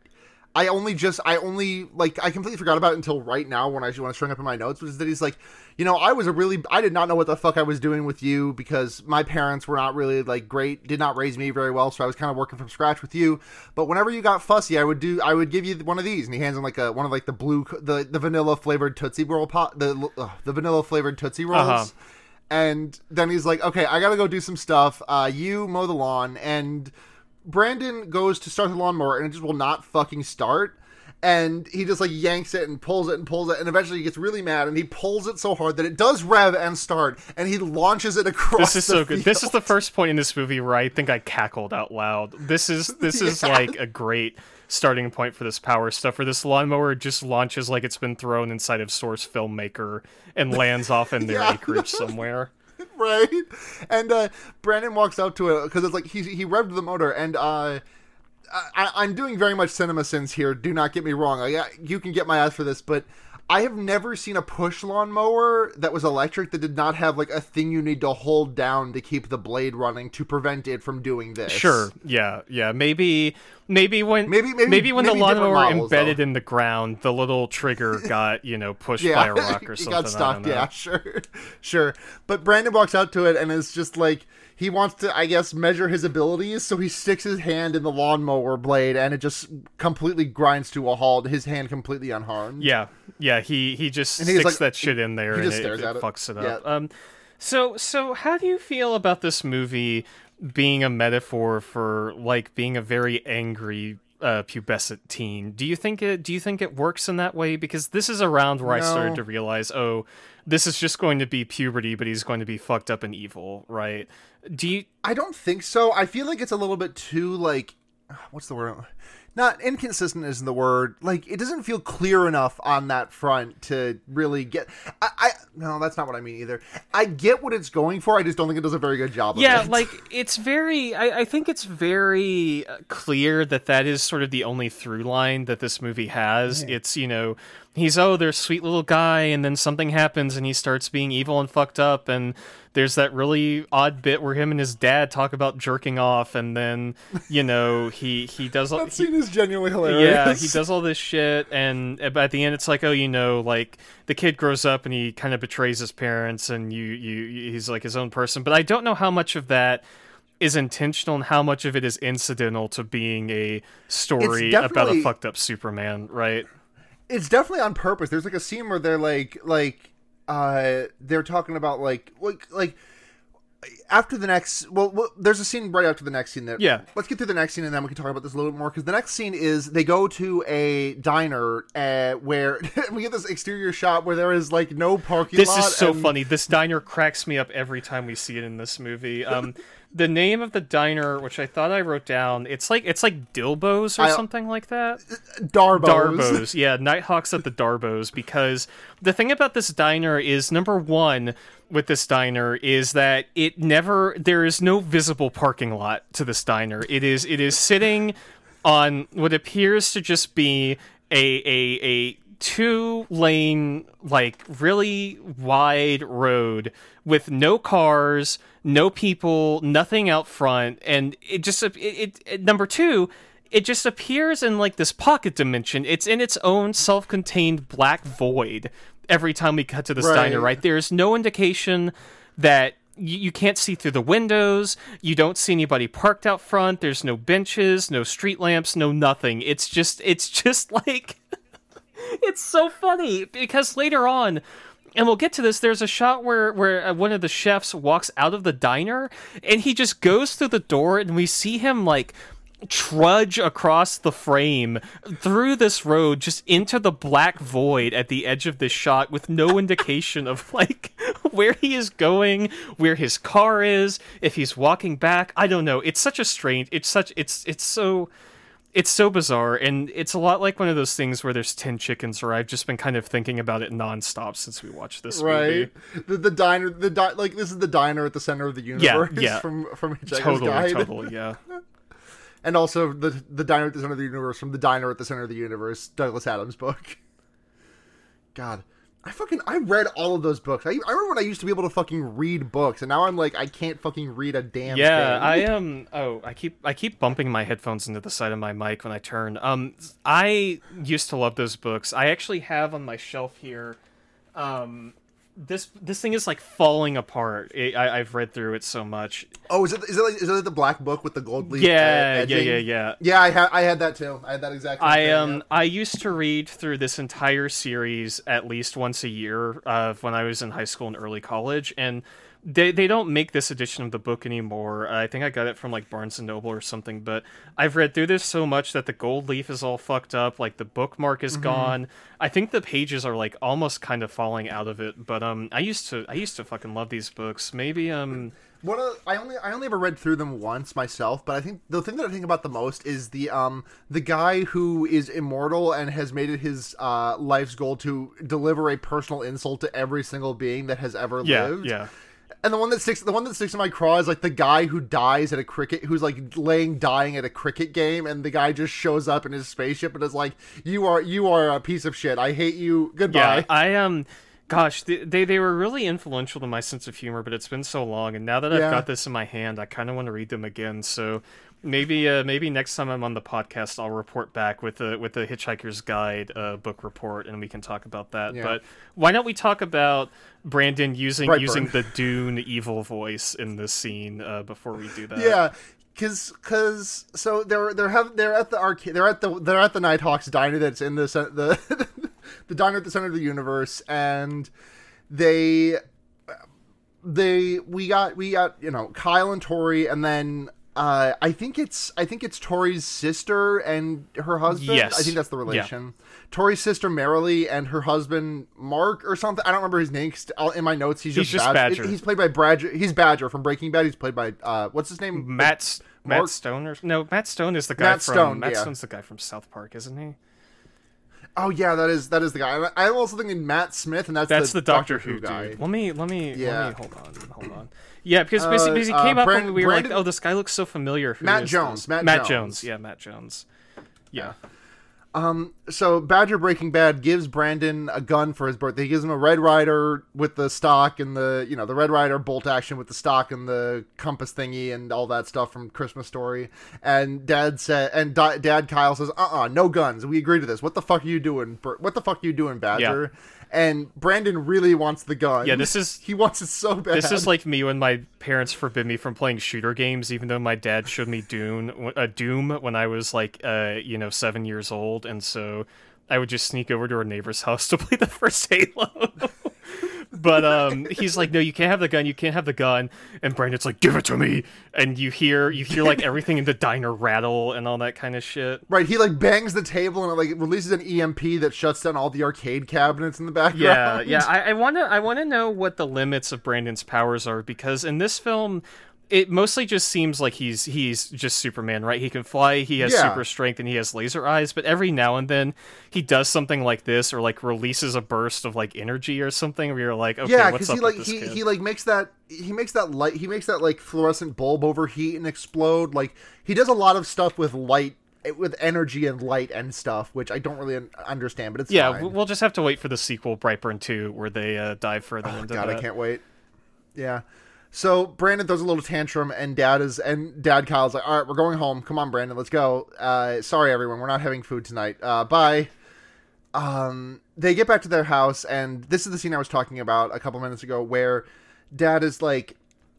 I only just I only like I completely forgot about it until right now when I when I was showing up in my notes, which is that he's like, you know, I was a really I did not know what the fuck I was doing with you because my parents were not really like great, did not raise me very well, so I was kind of working from scratch with you. But whenever you got fussy, I would do I would give you one of these, and he hands him like a one of like the blue the, the vanilla flavored Tootsie Roll pot the uh, the vanilla flavored Tootsie Rolls. Uh-huh. And then he's like, okay, I gotta go do some stuff. Uh, you mow the lawn and. Brandon goes to start the lawnmower and it just will not fucking start. And he just like yanks it and pulls it and pulls it. And eventually he gets really mad and he pulls it so hard that it does rev and start. And he launches it across the This is the so good. Field. This is the first point in this movie where I think I cackled out loud. This is, this yeah. is like a great starting point for this power stuff where this lawnmower just launches like it's been thrown inside of Source Filmmaker and lands off in their yeah. acreage somewhere. Right, and uh, Brandon walks out to it because it's like he he revved the motor, and uh, I, I'm doing very much CinemaSins here. Do not get me wrong. Like, I, you can get my ass for this, but I have never seen a push lawnmower that was electric that did not have like a thing you need to hold down to keep the blade running to prevent it from doing this. Sure, yeah, yeah. Maybe, maybe when maybe maybe, maybe when maybe the lawnmower models, embedded though. In the ground, the little trigger got you know pushed yeah, by a rock or something. Got stuck. Yeah, sure, sure. But Brandon walks out to it and is just like he wants to, I guess, measure his abilities. So he sticks his hand in the lawnmower blade and it just completely grinds to a halt. His hand completely unharmed. Yeah, yeah. He he just sticks like, that shit in there and just it, stares it, at it fucks it up. Yeah. Um, so so how do you feel about this movie being a metaphor for like being a very angry uh, pubescent teen? Do you think it do you think it works in that way? Because this is around where no. I started to realize, oh, this is just going to be puberty, but he's going to be fucked up and evil, right? Do you? I don't think so. I feel like it's a little bit too like, what's the word? Not inconsistent isn't the word. Like, it doesn't feel clear enough on that front to really get... I, I No, that's not what I mean either. I get what it's going for, I just don't think it does a very good job yeah, of it. Yeah, like, it's very... I, I think it's very clear that that is sort of the only through line that this movie has. Yeah. It's, you know, he's, oh, there's sweet little guy, and then something happens, and he starts being evil and fucked up, and... There's that really odd bit where him and his dad talk about jerking off, and then, you know, he, he does... that all, scene he, is genuinely hilarious. Yeah, he does all this shit, and at the end it's like, oh, you know, like, the kid grows up and he kind of betrays his parents, and you, you he's like his own person. But I don't know how much of that is intentional and how much of it is incidental to being a story about a fucked up Superman, right? It's definitely on purpose. There's, like, a scene where they're, like like... uh they're talking about like like like after the next, well, well, there's a scene right after the next scene. That, yeah. Let's get through the next scene, and then we can talk about this a little bit more, because the next scene is they go to a diner uh, where we get this exterior shot where there is, like, no parking this lot. This is so and... funny. This diner cracks me up every time we see it in this movie. Um, the name of the diner, which I thought I wrote down, it's like it's like Dilbo's or I, something like that. Darbo's. Darbo's, yeah. Nighthawks at the Darbo's, because the thing about this diner is, number one, with this diner is that it never there is no visible parking lot to this diner. It is it is sitting on what appears to just be a a a two lane, like, really wide road with no cars, no people, nothing out front, and it just it, it, it number two, it just appears in, like, this pocket dimension. It's in its own self-contained black void every time we cut to this right. diner, right? There's no indication that you, you can't see through the windows. You don't see anybody parked out front. There's no benches, no street lamps, no nothing. It's just, it's just like, it's so funny because later on, and we'll get to this, there's a shot where, where one of the chefs walks out of the diner and he just goes through the door and we see him, like, trudge across the frame through this road just into the black void at the edge of this shot with no indication of, like, where he is going, where his car is, if he's walking back. I don't know. It's such a strange, it's such, it's, it's so, it's so bizarre. And it's a lot like one of those things where there's ten chickens, or I've just been kind of thinking about it nonstop since we watched this right. movie. The, the diner, the di- like, this is the diner at the center of the universe yeah, yeah. from, from Hitchhiker's totally, Guide. Totally, yeah. And also the the diner at the center of the universe from the diner at the center of the universe, Douglas Adams' book. God, I fucking I read all of those books. I, I remember when I used to be able to fucking read books, and now I'm like I can't fucking read a damn yeah, thing. Yeah, I am. Um, oh, I keep I keep bumping my headphones into the side of my mic when I turn. Um, I used to love those books. I actually have on my shelf here. Um. This this thing is, like, falling apart. It, I, I've read through it so much. Oh, is it is it, like, is it like the black book with the gold leaf? Yeah, uh, yeah, yeah, yeah. Yeah, I had I had that too. I had that exactly. I thing, um yeah. I used to read through this entire series at least once a year of uh, when I was in high school and early college, and they they don't make this edition of the book anymore. I think I got it from, like, Barnes and Noble or something. But I've read through this so much that the gold leaf is all fucked up. Like, the bookmark is mm-hmm. gone. I think the pages are, like, almost kind of falling out of it, but um, I used to, I used to fucking love these books. Maybe um, one of the, I only, I only ever read through them once myself. But I think the thing that I think about the most is the um, the guy who is immortal and has made it his uh life's goal to deliver a personal insult to every single being that has ever yeah, lived. Yeah, yeah. And the one that sticks, the one that sticks in my craw is, like, the guy who dies at a cricket, who's, like, laying dying at a cricket game, and the guy just shows up in his spaceship and is like, "You are, you are a piece of shit. I hate you. Goodbye." Yeah, I um, gosh, they they, they were really influential to my sense of humor, but it's been so long, and now that I've yeah. got this in my hand, I kind of want to read them again. So maybe uh, maybe next time I'm on the podcast, I'll report back with a with a Hitchhiker's Guide uh, book report, and we can talk about that. Yeah. But why don't we talk about Brandon using Brightburn. using the Dune evil voice in this scene uh, before we do that? Yeah, because because so they're they're have they're at the arcade they're at the they're at the Nighthawks diner that's in the the the diner at the center of the universe, and they they we got we got you know Kyle and Tori, and then. Uh, I think it's I think it's Tori's sister and her husband. Yes. I think that's the relation. Yeah. Tori's sister Marilee and her husband Mark or something. I don't remember his name. In my notes, he's just, he's just Badger. Badger. He's played by Badger. He's Badger from Breaking Bad. He's played by uh, what's his name? Matt Mark? Matt Stone or no? Matt Stone is the guy. Matt from, Stone. Matt yeah. Stone's the guy from South Park, isn't he? Oh yeah, that is that is the guy. I'm also thinking Matt Smith, and that's, that's the, the Doctor, Doctor Who, Who guy. Dude. Let me let me yeah. let me hold on hold on. Yeah, because basically, because he came uh, up Brand- and we were Brandon- like, oh, this guy looks so familiar. Who Matt, Jones, Matt, Matt Jones. Matt Jones. Yeah, Matt Jones. Yeah. Um. So Badger Breaking Bad gives Brandon a gun for his birthday. He gives him a Red Ryder with the stock and the, you know, the Red Ryder bolt action with the stock and the compass thingy and all that stuff from Christmas Story. And Dad said, and da- Dad Kyle says, uh-uh, no guns. We agree to this. What the fuck are you doing? What the fuck are you doing, Badger? Yeah. And Brandon really wants the gun. Yeah, this is... He wants it so bad. This is like me when my parents forbid me from playing shooter games, even though my dad showed me Dune, uh, Doom when I was, like, uh, you know, seven years old. And so I would just sneak over to our neighbor's house to play the first Halo. But um, he's like, no, you can't have the gun. You can't have the gun. And Brandon's like, give it to me. And you hear, you hear like everything in the diner rattle and all that kind of shit. Right. He like bangs the table and it like releases an E M P that shuts down all the arcade cabinets in the background. Yeah, yeah. I, I want to, I want to know what the limits of Brandon's powers are, because in this film, it mostly just seems like he's he's just Superman, right? He can fly, he has yeah. super strength, and he has laser eyes, but every now and then he does something like this, or like releases a burst of like energy or something where you're like, okay, yeah, what's up he, like, with this he, kid? he like makes that he makes that light he makes that like fluorescent bulb overheat and explode. Like he does a lot of stuff with light, with energy and light and stuff, which I don't really understand, but it's yeah, fine. We'll just have to wait for the sequel, Brightburn two, where they uh, dive further oh, into God, that. God, I can't wait. Yeah. So Brandon throws a little tantrum, and Dad is and Dad Kyle's like, "All right, we're going home. Come on, Brandon, let's go. Uh, sorry, everyone, we're not having food tonight. Uh, bye." Um, they get back to their house, and this is the scene I was talking about a couple minutes ago, where Dad is like,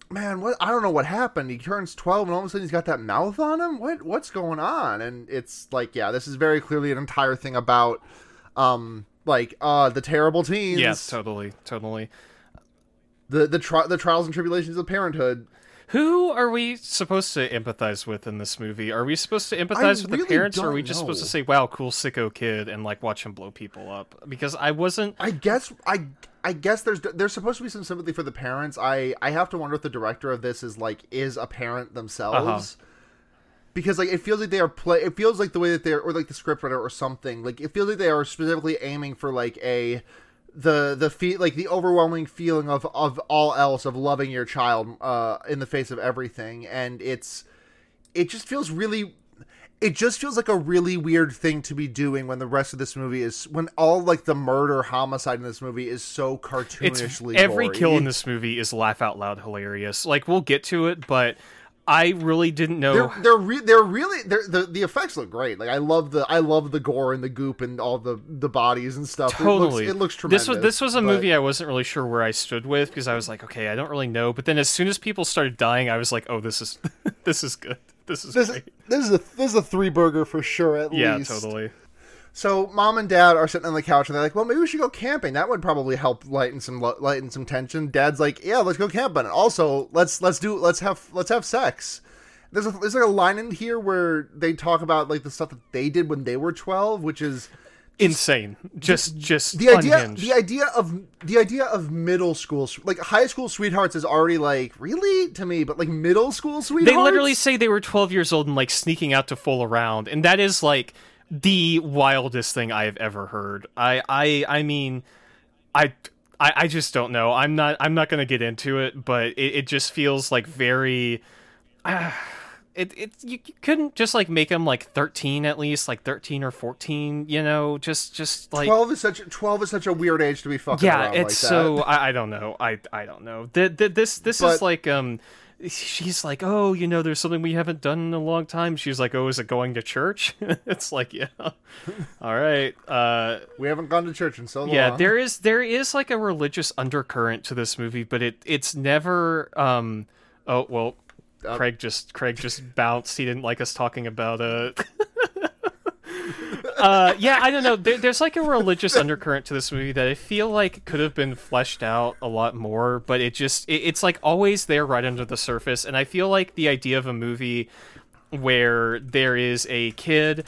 "Man, what? I don't know what happened. He turns twelve, and all of a sudden he's got that mouth on him. What? What's going on?" And it's like, yeah, this is very clearly an entire thing about, um, like, uh, the terrible teens. Yes, totally, totally. The the, tri- the trials and tribulations of parenthood. Who are we supposed to empathize with in this movie? Are we supposed to empathize I with really the parents, or are we just know. supposed to say, wow, cool sicko kid, and like watch him blow people up? Because I wasn't... I guess I I guess there's there's supposed to be some sympathy for the parents. I, I have to wonder if the director of this is like, is a parent themselves. Uh-huh. Because like it feels like they are play. It feels like the way that they're, or like the scriptwriter or something. Like it feels like they are specifically aiming for like a... the the fe- like the overwhelming feeling of of all else, of loving your child uh in the face of everything. And it's it just feels really it just feels like a really weird thing to be doing when the rest of this movie is, when all like the murder homicide in this movie is so cartoonishly it's, every gory. Kill in this movie is laugh out loud hilarious. Like we'll get to it, but I really didn't know. They're they're, re- they're really they're, the the effects look great. Like I love the I love the gore and the goop and all the, the bodies and stuff. Totally, it looks, it looks tremendous. This was this was a but... movie I wasn't really sure where I stood with, because I was like, okay, I don't really know. But then as soon as people started dying, I was like, oh, this is this is good. This is this great. Is, this is a this is a three burger for sure. At yeah, least yeah, totally. So Mom and Dad are sitting on the couch and they're like, well, maybe we should go camping. That would probably help lighten some lighten some tension. Dad's like, yeah, let's go camping. Also, let's let's do let's have let's have sex. There's a, there's like a line in here where they talk about like the stuff that they did when they were twelve, which is insane. Just just the unhinged. idea the idea of the idea of middle school, like high school sweethearts is already like really to me, but like middle school sweethearts. They literally say they were twelve years old and like sneaking out to fool around, and that is like the wildest thing I have ever heard. I, I, I mean, I, I, I just don't know. I'm not, I'm not going to get into it, but it, it just feels like very, uh, it, it, you, you couldn't just like make them like thirteen at least, like thirteen or fourteen, you know, just, just like twelve is such, twelve is such a weird age to be fucking yeah, around. Yeah, it's like so, that. I, I don't know. I, I don't know. The, the, this, this but, is like, um, she's like, oh, you know, there's something we haven't done in a long time. She's like, oh, is it going to church? It's like, yeah, all right. Uh, we haven't gone to church in so long. Yeah, there is there is like a religious undercurrent to this movie, but it it's never. Um, oh well, uh, Craig just Craig just bounced. He didn't like us talking about uh uh, yeah, I don't know. There, there's like a religious undercurrent to this movie that I feel like could have been fleshed out a lot more, but it just, it, it's like always there right under the surface. And I feel like the idea of a movie where there is a kid,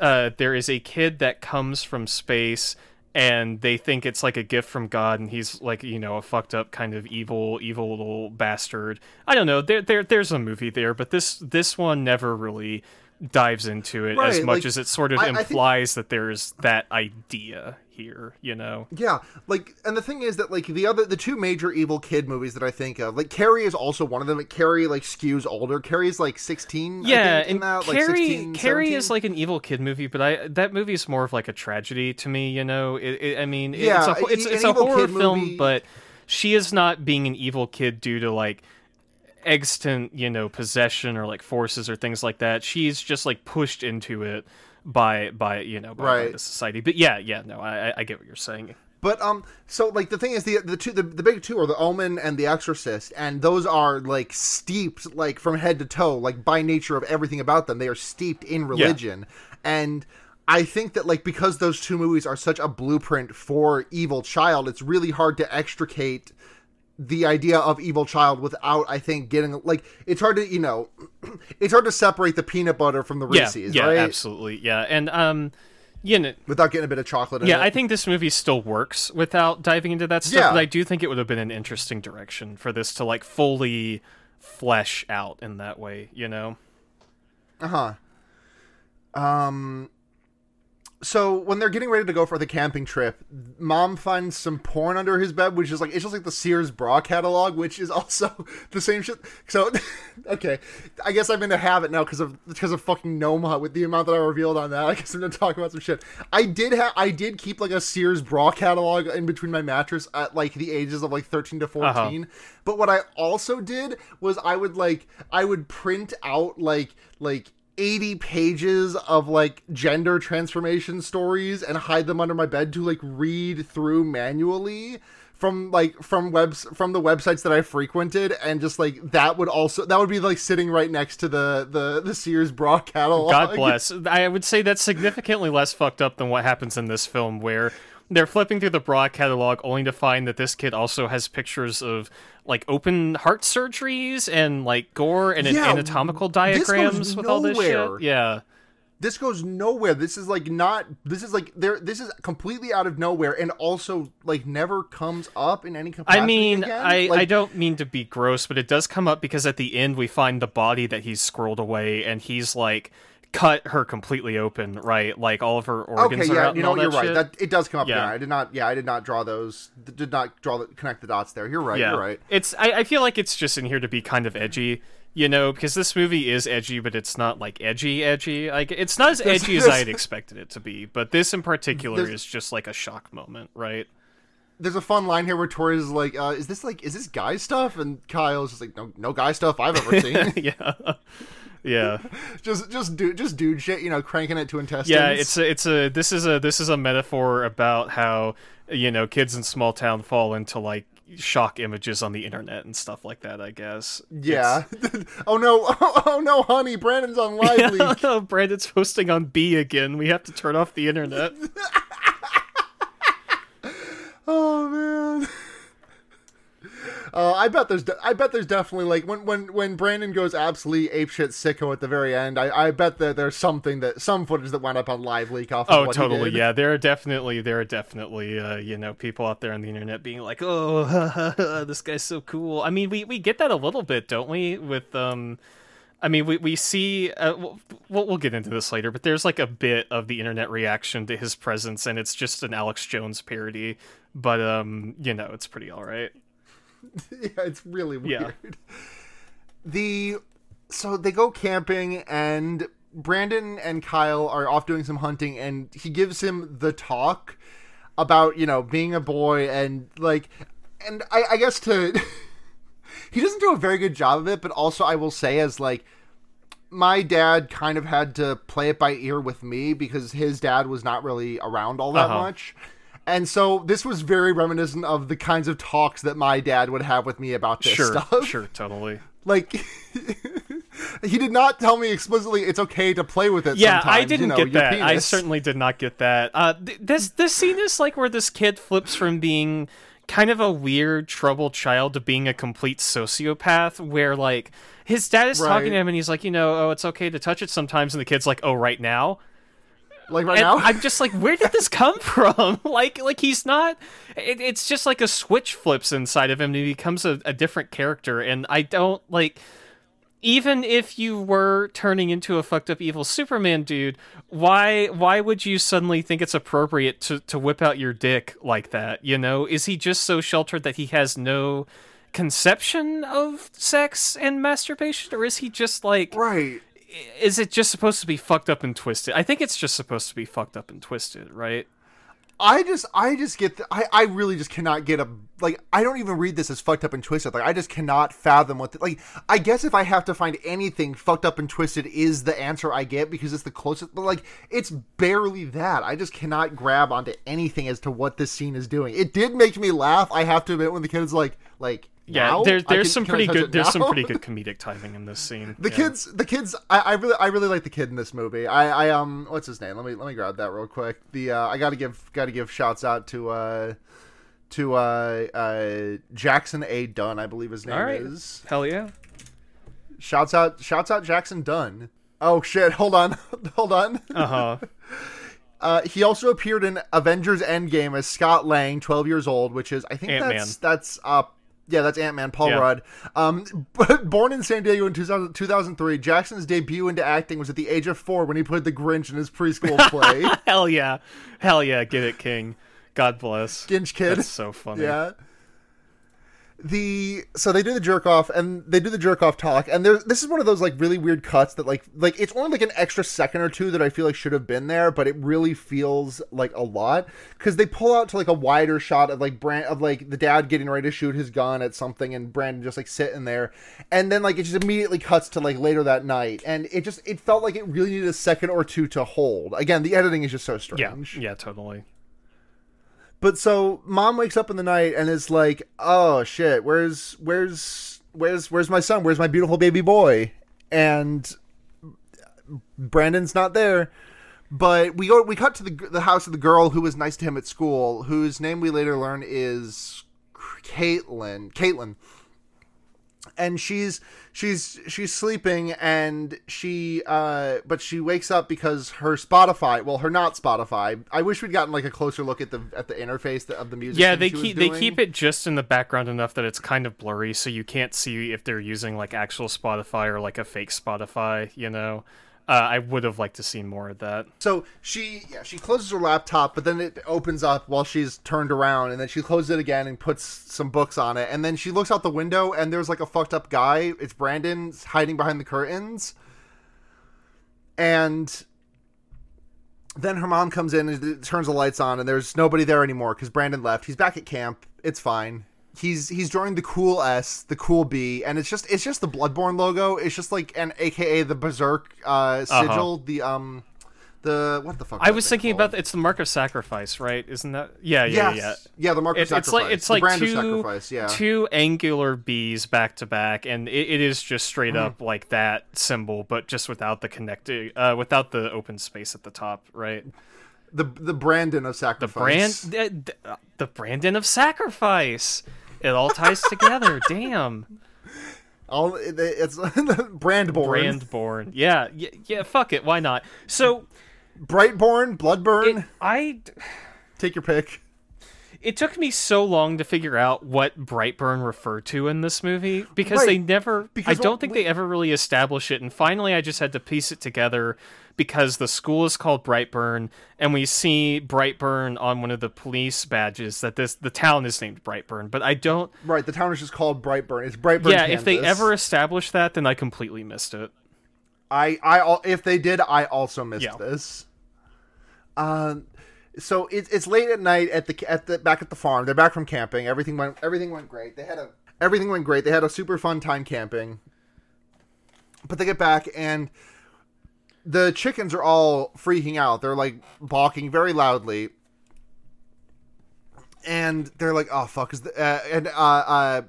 uh, there is a kid that comes from space and they think it's like a gift from God, and he's like, you know, a fucked up kind of evil, evil little bastard. I don't know. There, there, there's a movie there, but this, this one never really dives into it right, as much like, as it sort of I, implies I think, that there's that idea here, you know? Yeah, like, and the thing is that, like, the other, the two major evil kid movies that I think of, like, Carrie is also one of them. Like, Carrie, like, skews older. Carrie's, like, sixteen, yeah, I think, and in that, Carrie, like, sixteen, Carrie is, like, an evil kid movie, but I, that movie is more of, like, a tragedy to me, you know? It, it, I mean, yeah, it's a, it's, it's a horror film, movie. But she is not being an evil kid due to, like, extant, you know, possession or like forces or things like that. She's just like pushed into it by by you know by, right. by the society. But yeah, yeah, no, I I get what you're saying. But um, so like the thing is the the two the, the big two are The Omen and The Exorcist, and those are like steeped like from head to toe, like by nature of everything about them, they are steeped in religion. Yeah. And I think that, like, because those two movies are such a blueprint for Evil Child, it's really hard to extricate the idea of Evil Child without, I think, getting, like, it's hard to, you know, it's hard to separate the peanut butter from the Reese's, yeah, yeah, right? Yeah, absolutely, yeah. And, um, you know, without getting a bit of chocolate in yeah, it. Yeah, I think this movie still works without diving into that stuff, yeah. But I do think it would have been an interesting direction for this to, like, fully flesh out in that way, you know? Uh-huh. Um... So when they're getting ready to go for the camping trip, Mom finds some porn under his bed, which is like, it's just like the Sears bra catalog, which is also the same shit. So, okay, I guess I'm in a habit now because of because of fucking Nome with the amount that I revealed on that. I guess I'm gonna talk about some shit. I did have I did keep like a Sears bra catalog in between my mattress at like the ages of like thirteen to fourteen. Uh-huh. But what I also did was I would like I would print out like like. eighty pages of like gender transformation stories and hide them under my bed to like read through manually from like from webs from the websites that I frequented, and just like that would also that would be like sitting right next to the the the Sears bra catalog. God bless. I would say that's significantly less fucked up than what happens in this film, where they're flipping through the bra catalog only to find that this kid also has pictures of like open heart surgeries and like gore and yeah, anatomical diagrams with all this shit. Yeah. This goes nowhere. This is like not, this is like there, this is completely out of nowhere. And also like never comes up in any capacity. I mean, again. I, like, I don't mean to be gross, but it does come up because at the end we find the body that he's squirreled away and he's like, cut her completely open, right? Like all of her organs. Okay, yeah, are out you know, and all you're that right. Shit. That it does come up. Yeah, there. I did not. Yeah, I did not draw those. Did not draw the, connect the dots there. You're right. Yeah. You're right. It's. I, I feel like it's just in here to be kind of edgy, you know, because this movie is edgy, but it's not like edgy, edgy. Like it's not as edgy as I had expected it to be. But this in particular is just like a shock moment, right? There's a fun line here where Tori is like, uh, "Is this like, is this guy stuff?" And Kyle's just like, "No, no guy stuff I've ever seen." Yeah. Yeah, just just dude, just dude shit, you know, cranking it to intestines. Yeah, it's a, it's a this is a this is a metaphor about how, you know, kids in small town fall into like shock images on the internet and stuff like that, I guess. Yeah. oh no, oh, oh no, honey, Brandon's on Live Leak. Yeah, Brandon's posting on B again. We have to turn off the internet. Oh man. Uh, I bet there's, de- I bet there's definitely like when, when, when Brandon goes absolutely apeshit sicko at the very end. I, I bet that there's something that some footage that wound up on Live Leak off. Of oh, what totally, he did. Yeah. There are definitely, there are definitely, uh, you know, people out there on the internet being like, oh, this guy's so cool. I mean, we, we get that a little bit, don't we? With, um, I mean, we we see. Uh, we'll we'll get into this later, but there's like a bit of the internet reaction to his presence, and it's just an Alex Jones parody. But um, you know, it's pretty all right. Yeah, it's really weird. Yeah. The so they go camping and Brandon and Kyle are off doing some hunting, and he gives him the talk about, you know, being a boy and like, and I, I guess to he doesn't do a very good job of it, but also I will say as like my dad kind of had to play it by ear with me because his dad was not really around all that uh-huh. much. And so this was very reminiscent of the kinds of talks that my dad would have with me about this sure, stuff. Sure, totally. Like, he did not tell me explicitly it's okay to play with it yeah, sometimes. Yeah, I didn't you know, get that. Penis. I certainly did not get that. Uh, th- this, this scene is like where this kid flips from being kind of a weird, troubled child to being a complete sociopath, where, like, his dad is right. talking to him and he's like, you know, oh, it's okay to touch it sometimes. And the kid's like, oh, right now? Like right and now, I'm just like, where did this come from? like, like he's not. It, it's just like a switch flips inside of him, and he becomes a, a different character. And I don't like. Even if you were turning into a fucked up evil Superman dude, why why would you suddenly think it's appropriate to to whip out your dick like that? You know, is he just so sheltered that he has no conception of sex and masturbation, or is he just like right? Is it just supposed to be fucked up and twisted? I think it's just supposed to be fucked up and twisted, right? I just, I just get, the, I, I really just cannot get a, like, I don't even read this as fucked up and twisted. Like, I just cannot fathom what, the, like, I guess if I have to find anything, fucked up and twisted is the answer I get because it's the closest, but like, it's barely that. I just cannot grab onto anything as to what this scene is doing. It did make me laugh. I have to admit when the kid's like, like, Yeah, now? There, there's can, some pretty good there's some pretty good comedic timing in this scene. the yeah. kids the kids I, I really I really like the kid in this movie. I, I um what's his name? Let me let me grab that real quick. The uh, I gotta give gotta give shouts out to uh to uh uh Jackson A. Dunn, I believe his name All right. is. Hell yeah. Shouts out shouts out Jackson Dunn. Oh shit, hold on. hold on. Uh-huh. Uh, he also appeared in Avengers Endgame as Scott Lang, twelve years old, which is I think Ant-Man. that's that's uh yeah, that's Ant-Man, Paul yeah. Rudd. Um, born in San Diego in two thousand three, Jackson's debut into acting was at the age of four when he played the Grinch in his preschool play. Hell yeah. Hell yeah. Get it, King. God bless. Grinch kid. That's so funny. Yeah. The so they do the jerk off and they do the jerk off talk, and there this is one of those like really weird cuts that like like it's only like an extra second or two that I feel like should have been there, but it really feels like a lot because they pull out to like a wider shot of like Brand of like the dad getting ready to shoot his gun at something and Brandon just like sitting there, and then like it just immediately cuts to like later that night, and it just it felt like it really needed a second or two to hold. Again, the editing is just so strange. Yeah, yeah, totally. But so mom wakes up in the night and is like, oh shit, where's, where's, where's, where's my son? Where's my beautiful baby boy? And Brandon's not there, but we go, we cut to the the house of the girl who was nice to him at school, whose name we later learn is Caitlin, Caitlin. And she's, she's, she's sleeping and she, uh, but she wakes up because her Spotify, well, her not Spotify. I wish we'd gotten like a closer look at the, at the interface of the music. Yeah. They keep, they keep it just in the background enough that it's kind of blurry. So you can't see if they're using like actual Spotify or like a fake Spotify, you know? Uh, I would have liked to see more of that. So she, yeah, she closes her laptop, but then it opens up while she's turned around, and then she closes it again and puts some books on it. And then she looks out the window, and there's like a fucked up guy. It's Brandon hiding behind the curtains. And then her mom comes in and turns the lights on, and there's nobody there anymore because Brandon left. He's back at camp. It's fine. He's he's drawing the cool S, the cool B, and it's just it's just the Bloodborne logo. It's just like an A K A the Berserk uh, sigil. Uh-huh. The um, the what the fuck? I was thinking called? about the, it's the mark of sacrifice, right? Isn't that yeah yeah yes. yeah yeah the mark it, of sacrifice? It's like it's the like brand two of sacrifice, yeah. two angular B's back to back, and it, it is just straight mm-hmm. up like that symbol, but just without the connected uh, without the open space at the top, right? The the Brandon of sacrifice. The brand the, the Brandon of sacrifice. It all ties together. Damn. All it's Brandborn. Brandborn. Yeah, yeah. Yeah. Fuck it. Why not? So, Brightburn, Bloodburn. It, I take your pick. It took me so long to figure out what Brightburn referred to in this movie because right. they never. Because I don't well, think they ever really establish it. And finally, I just had to piece it together because the school is called Brightburn, and we see Brightburn on one of the police badges that this the town is named Brightburn. But I don't. Right, the town is just called Brightburn. It's Brightburn. Yeah, Kansas. If they ever established that, then I completely missed it. I I if they did, I also missed yeah. this. Um. So it's it's late at night at the at the back at the farm. They're back from camping. Everything went everything went great. They had a everything went great. They had a super fun time camping. But they get back and the chickens are all freaking out. They're like barking very loudly. And they're like, "Oh fuck!" Is the, uh, and uh, uh,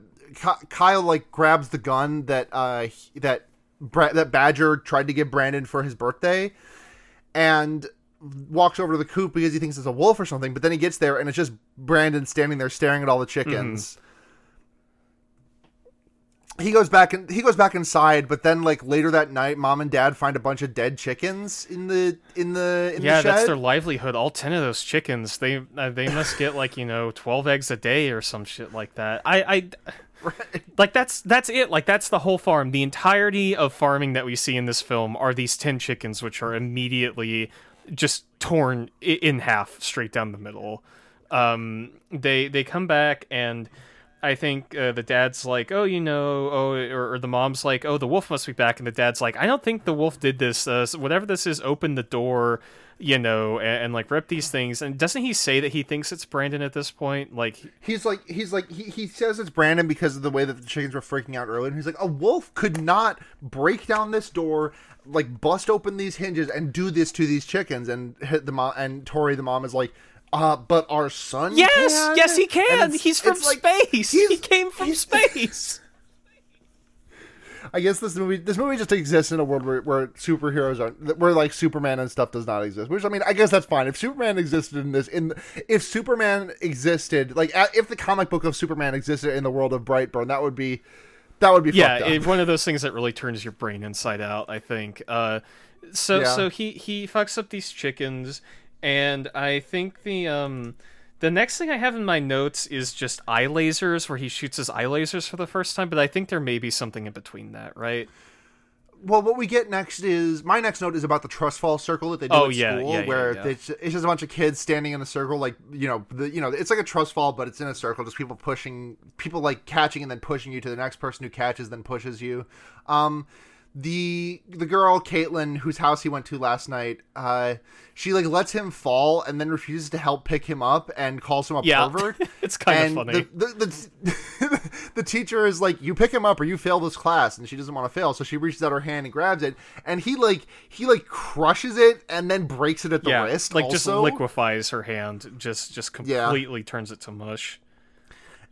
Kyle like grabs the gun that uh, that Bra- that Badger tried to give Brandon for his birthday, and walks over to the coop because he thinks it's a wolf or something, but then he gets there and it's just Brandon standing there staring at all the chickens. Mm. He goes back and he goes back inside, but then like later that night, mom and dad find a bunch of dead chickens in the in the in yeah, the shed. That's their livelihood. All ten of those chickens, they uh, they must get like you know twelve eggs a day or some shit like that. I. I... Right. Like that's that's it. Like that's the whole farm. The entirety of farming that we see in this film are these ten chickens, which are immediately just torn in half straight down the middle. Um, they they come back and I think uh, the dad's like, oh, you know, oh, or, or the mom's like, oh, the wolf must be back, and the dad's like, I don't think the wolf did this. Uh, so whatever this is, open the door, you know, and, and like rip these things. And doesn't he say that he thinks it's Brandon at this point? Like he's like he's like he he says it's Brandon because of the way that the chickens were freaking out earlier. And he's like, a wolf could not break down this door, like bust open these hinges, and do this to these chickens. And hit the mom. And Tori, the mom, is like, Uh, but our son Yes, can? yes he can. He's from like, space. He's, he came from space. I guess this movie this movie just exists in a world where, where superheroes aren't, where like Superman and stuff does not exist. Which, I mean, I guess that's fine. If Superman existed in this, in if Superman existed, like if the comic book of Superman existed in the world of Brightburn, that would be that would be yeah, fucked up. It, one of those things that really turns your brain inside out, I think. Uh, so yeah. so he he fucks up these chickens, and I think the um the next thing I have in my notes is just eye lasers, where he shoots his eye lasers for the first time, but I think there may be something in between that, right? Well, what we get next is... My next note is about the trust fall circle that they do oh, at yeah, school, yeah, where yeah, yeah. They, it's just a bunch of kids standing in a circle, like, you know, the, you know, it's like a trust fall, but it's in a circle, just people pushing... People, like, catching and then pushing you to the next person who catches, then pushes you. Um... The the girl, Caitlin, whose house he went to last night, uh, she, like, lets him fall and then refuses to help pick him up and calls him a yeah. pervert. It's kind and of funny. The, the, the, the teacher is like, you pick him up or you fail this class, and she doesn't want to fail, so she reaches out her hand and grabs it, and he, like, he, like, crushes it and then breaks it at the yeah, wrist like, also. Just liquefies her hand, just, just completely yeah. turns it to mush.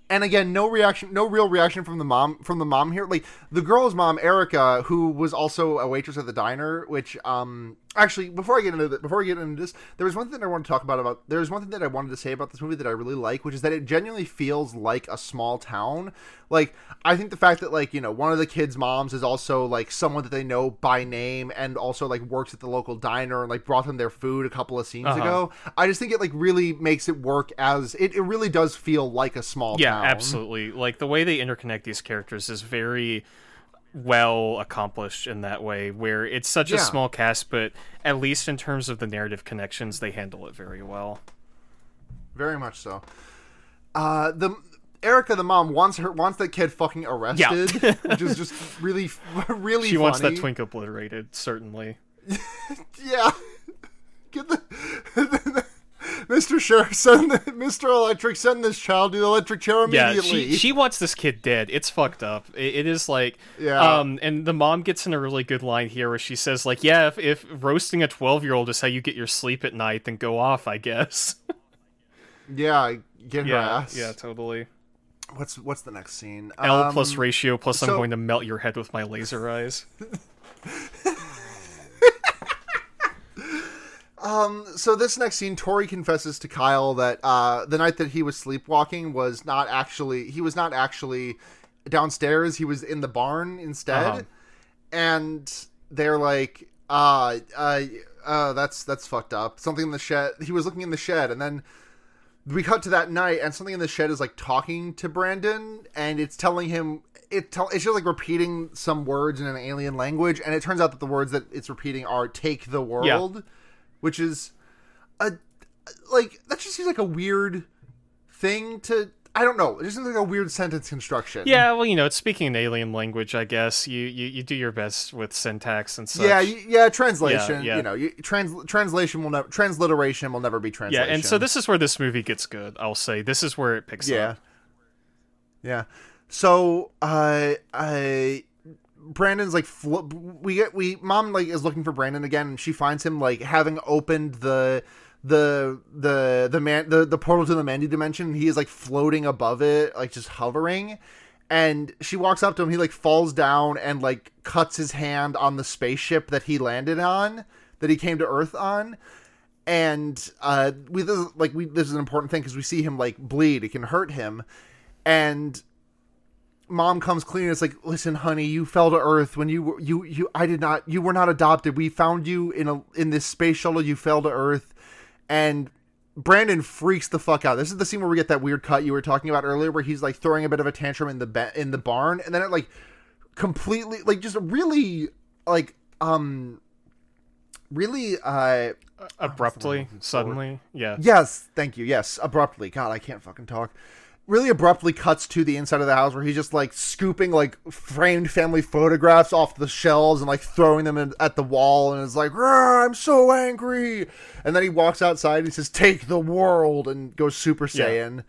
And again, no reaction, no real reaction from the mom, from the mom here. Like, the girl's mom, Erica, who was also a waitress at the diner, which, um, actually, before I get into the, before I get into this, there was one thing I want to talk about, about, there was one thing that I wanted to say about this movie that I really like, which is that it genuinely feels like a small town. Like, I think the fact that, like, you know, one of the kids' moms is also, like, someone that they know by name and also, like, works at the local diner and, like, brought them their food a couple of scenes uh-huh. ago. I just think it, like, really makes it work as, it, it really does feel like a small yeah. town. Absolutely. Like, the way they interconnect these characters is very well accomplished in that way, where it's such yeah. a small cast, but at least in terms of the narrative connections, they handle it very well. Very much so. Uh, the Erica, the mom, wants her wants that kid fucking arrested, yeah. which is just really, really She funny. Wants that twink obliterated, certainly. yeah. Get the... Mister Sheriff, send the, Mister Electric, send this child to the electric chair immediately. Yeah, she, she wants this kid dead. It's fucked up. It, it is like, yeah. Um, and the mom gets in a really good line here where she says, like, yeah, if, if roasting a twelve-year-old is how you get your sleep at night, then go off, I guess. yeah, get her yeah, ass. Yeah, totally. What's what's the next scene? L um, plus ratio plus so... I'm going to melt your head with my laser eyes. Um, so this next scene, Tori confesses to Kyle that, uh, the night that he was sleepwalking was not actually, he was not actually downstairs. He was in the barn instead. Uh-huh. And they're like, uh, uh, uh, that's, that's fucked up. Something in the shed. He was looking in the shed, and then we cut to that night, and something in the shed is, like, talking to Brandon, and it's telling him, It tell, it's just, like, repeating some words in an alien language. And it turns out that the words that it's repeating are take the world. Yeah. Which is, a like, that just seems like a weird thing to, I don't know, it just seems like a weird sentence construction. Yeah, well, you know, it's speaking an alien language, I guess. You you, you do your best with syntax and such. Yeah, yeah, translation, yeah, yeah. you know, you, trans, translation will never, transliteration will never be translation. Yeah, and so this is where this movie gets good, I'll say. This is where it picks yeah. up. Yeah. So, I... I... Brandon's like fl- we get we mom like is looking for Brandon again, and she finds him like having opened the the the the man the, the portal to the Mandy dimension, and he is like floating above it, like just hovering, and she walks up to him. He like falls down and like cuts his hand on the spaceship that he landed on, that he came to Earth on. And uh we this is, like we this is an important thing because we see him like bleed. It can hurt him. And Mom comes clean. And it's like, listen, honey, you fell to Earth when you were, you, you, I did not, you were not adopted. We found you in a, in this space shuttle. You fell to Earth. And Brandon freaks the fuck out. This is the scene where we get that weird cut you were talking about earlier, where he's like throwing a bit of a tantrum in the, ba- in the barn. And then it like completely, like just really like, um, really, uh, abruptly, suddenly. Yeah. Yes. Thank you. Yes. Abruptly. God, I can't fucking talk. Really abruptly cuts to the inside of the house, where he's just like scooping like framed family photographs off the shelves and like throwing them in, at the wall, and is like, I'm so angry. And then he walks outside and he says, take the world, and goes Super Saiyan.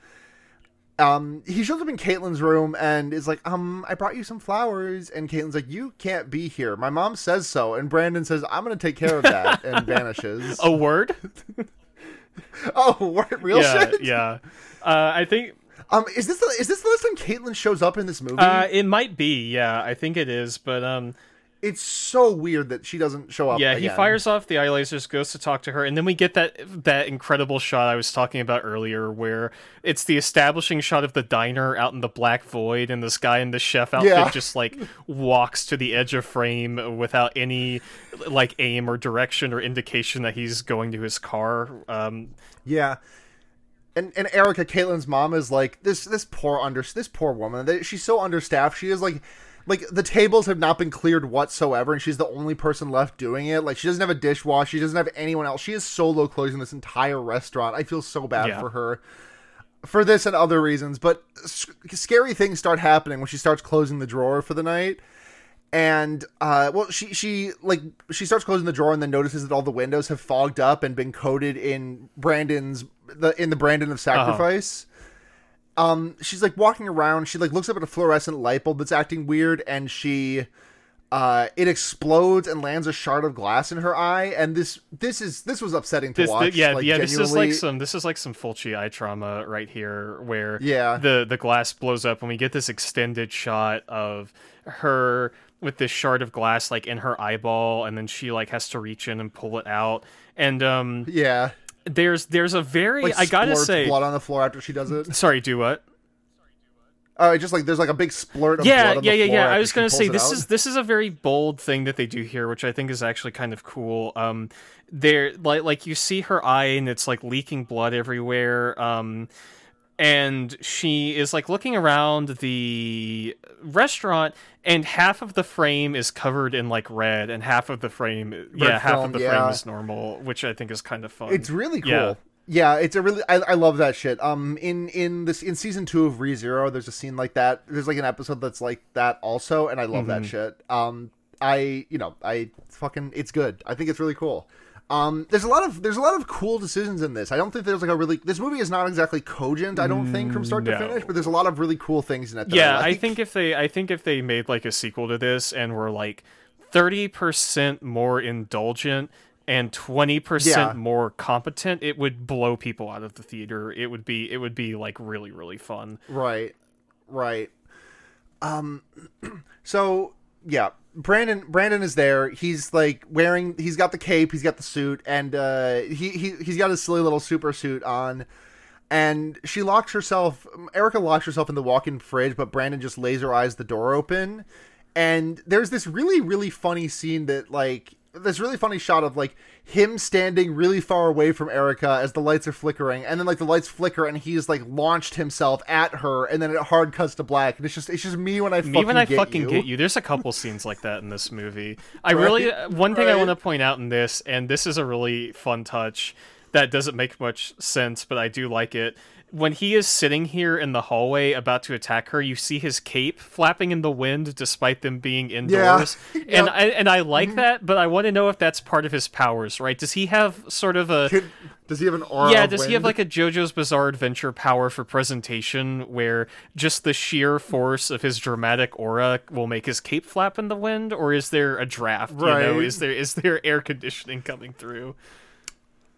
Yeah. Um, he shows up in Caitlin's room and is like, um, I brought you some flowers. And Caitlin's like, you can't be here. My mom says so. And Brandon says, I'm going to take care of that, and vanishes. A word? Oh, real yeah, shit? Yeah. Uh, I think... Um, is this the, is this the last time Caitlin shows up in this movie? Uh, it might be, yeah. I think it is, but... um, it's so weird that she doesn't show up. Yeah, again. He fires off the eye lasers, goes to talk to her, and then we get that that incredible shot I was talking about earlier, where it's the establishing shot of the diner out in the black void, and this guy in the chef outfit yeah. just like walks to the edge of frame without any like aim or direction or indication that he's going to his car. Um, yeah. And and Erica, Caitlin's mom, is like this this poor under this poor woman. She's so understaffed. She is like. Like, the tables have not been cleared whatsoever, and she's the only person left doing it. Like, she doesn't have a dishwasher. She doesn't have anyone else. She is solo closing this entire restaurant. I feel so bad yeah. for her for this and other reasons. But sc- scary things start happening when she starts closing the drawer for the night. And, uh, well, she, she, like, she starts closing the drawer and then notices that all the windows have fogged up and been coated in Brandon's, the, in the Brandon of Sacrifice. Uh-huh. Um, she's like walking around. She like looks up at a fluorescent light bulb that's acting weird, and she, uh, it explodes and lands a shard of glass in her eye. And this, this is this was upsetting to this, watch. The, yeah, like, yeah. Genuinely. This is like some this is like some Fulci eye trauma right here, where yeah. the the glass blows up, and we get this extended shot of her with this shard of glass like in her eyeball, and then she like has to reach in and pull it out, and um, yeah. There's there's a very like I gotta say blood on the floor after she does it. Sorry, do what? Uh, just like there's like a big splurt of yeah, blood on yeah, the yeah, floor. Yeah, yeah, yeah. I was gonna say this out. is this is a very bold thing that they do here, which I think is actually kind of cool. Um, there like like you see her eye and it's like leaking blood everywhere. Um, and she is like looking around the restaurant, and half of the frame is covered in like red, and half of the frame, red yeah, film, half of the yeah. frame is normal, which I think is kind of fun. It's really cool. Yeah, yeah it's a really, I, I love that shit. Um, in in this in season two of Re Zero, there's a scene like that. There's like an episode that's like that also, and I love mm-hmm. that shit. Um, I you know I fucking it's good. I think it's really cool. Um, there's a lot of there's a lot of cool decisions in this. I don't think there's like a really this movie is not exactly cogent. I don't think from start no. to finish, but there's a lot of really cool things in it. That yeah, I, like. I think if they I think if they made like a sequel to this and were like thirty percent more indulgent and twenty percent yeah. more competent, it would blow people out of the theater. It would be it would be like really really fun. Right, right. Um, so yeah. Brandon Brandon is there. He's like wearing he's got the cape, he's got the suit, and uh he, he he's got his silly little super suit on. And she locks herself Erica locks herself in the walk-in fridge, but Brandon just laser eyes the door open. And there's this really, really funny scene that like this really funny shot of like him standing really far away from Erica as the lights are flickering, and then like the lights flicker and he's like launched himself at her, and then it hard cuts to black, and it's just it's just me when I me fucking when I get fucking you. get you. There's a couple scenes like that in this movie. I right? really one thing right? I want to point out in this, and this is a really fun touch that doesn't make much sense, but I do like it. When he is sitting here in the hallway about to attack her, you see his cape flapping in the wind despite them being indoors. Yeah. Yep. And I and I like mm-hmm. that, but I want to know if that's part of his powers, right? Does he have sort of a... Can, does he have an aura Yeah, does wind? he have like a JoJo's Bizarre Adventure power for presentation where just the sheer force of his dramatic aura will make his cape flap in the wind? Or is there a draft? Right. You know, is there is there air conditioning coming through?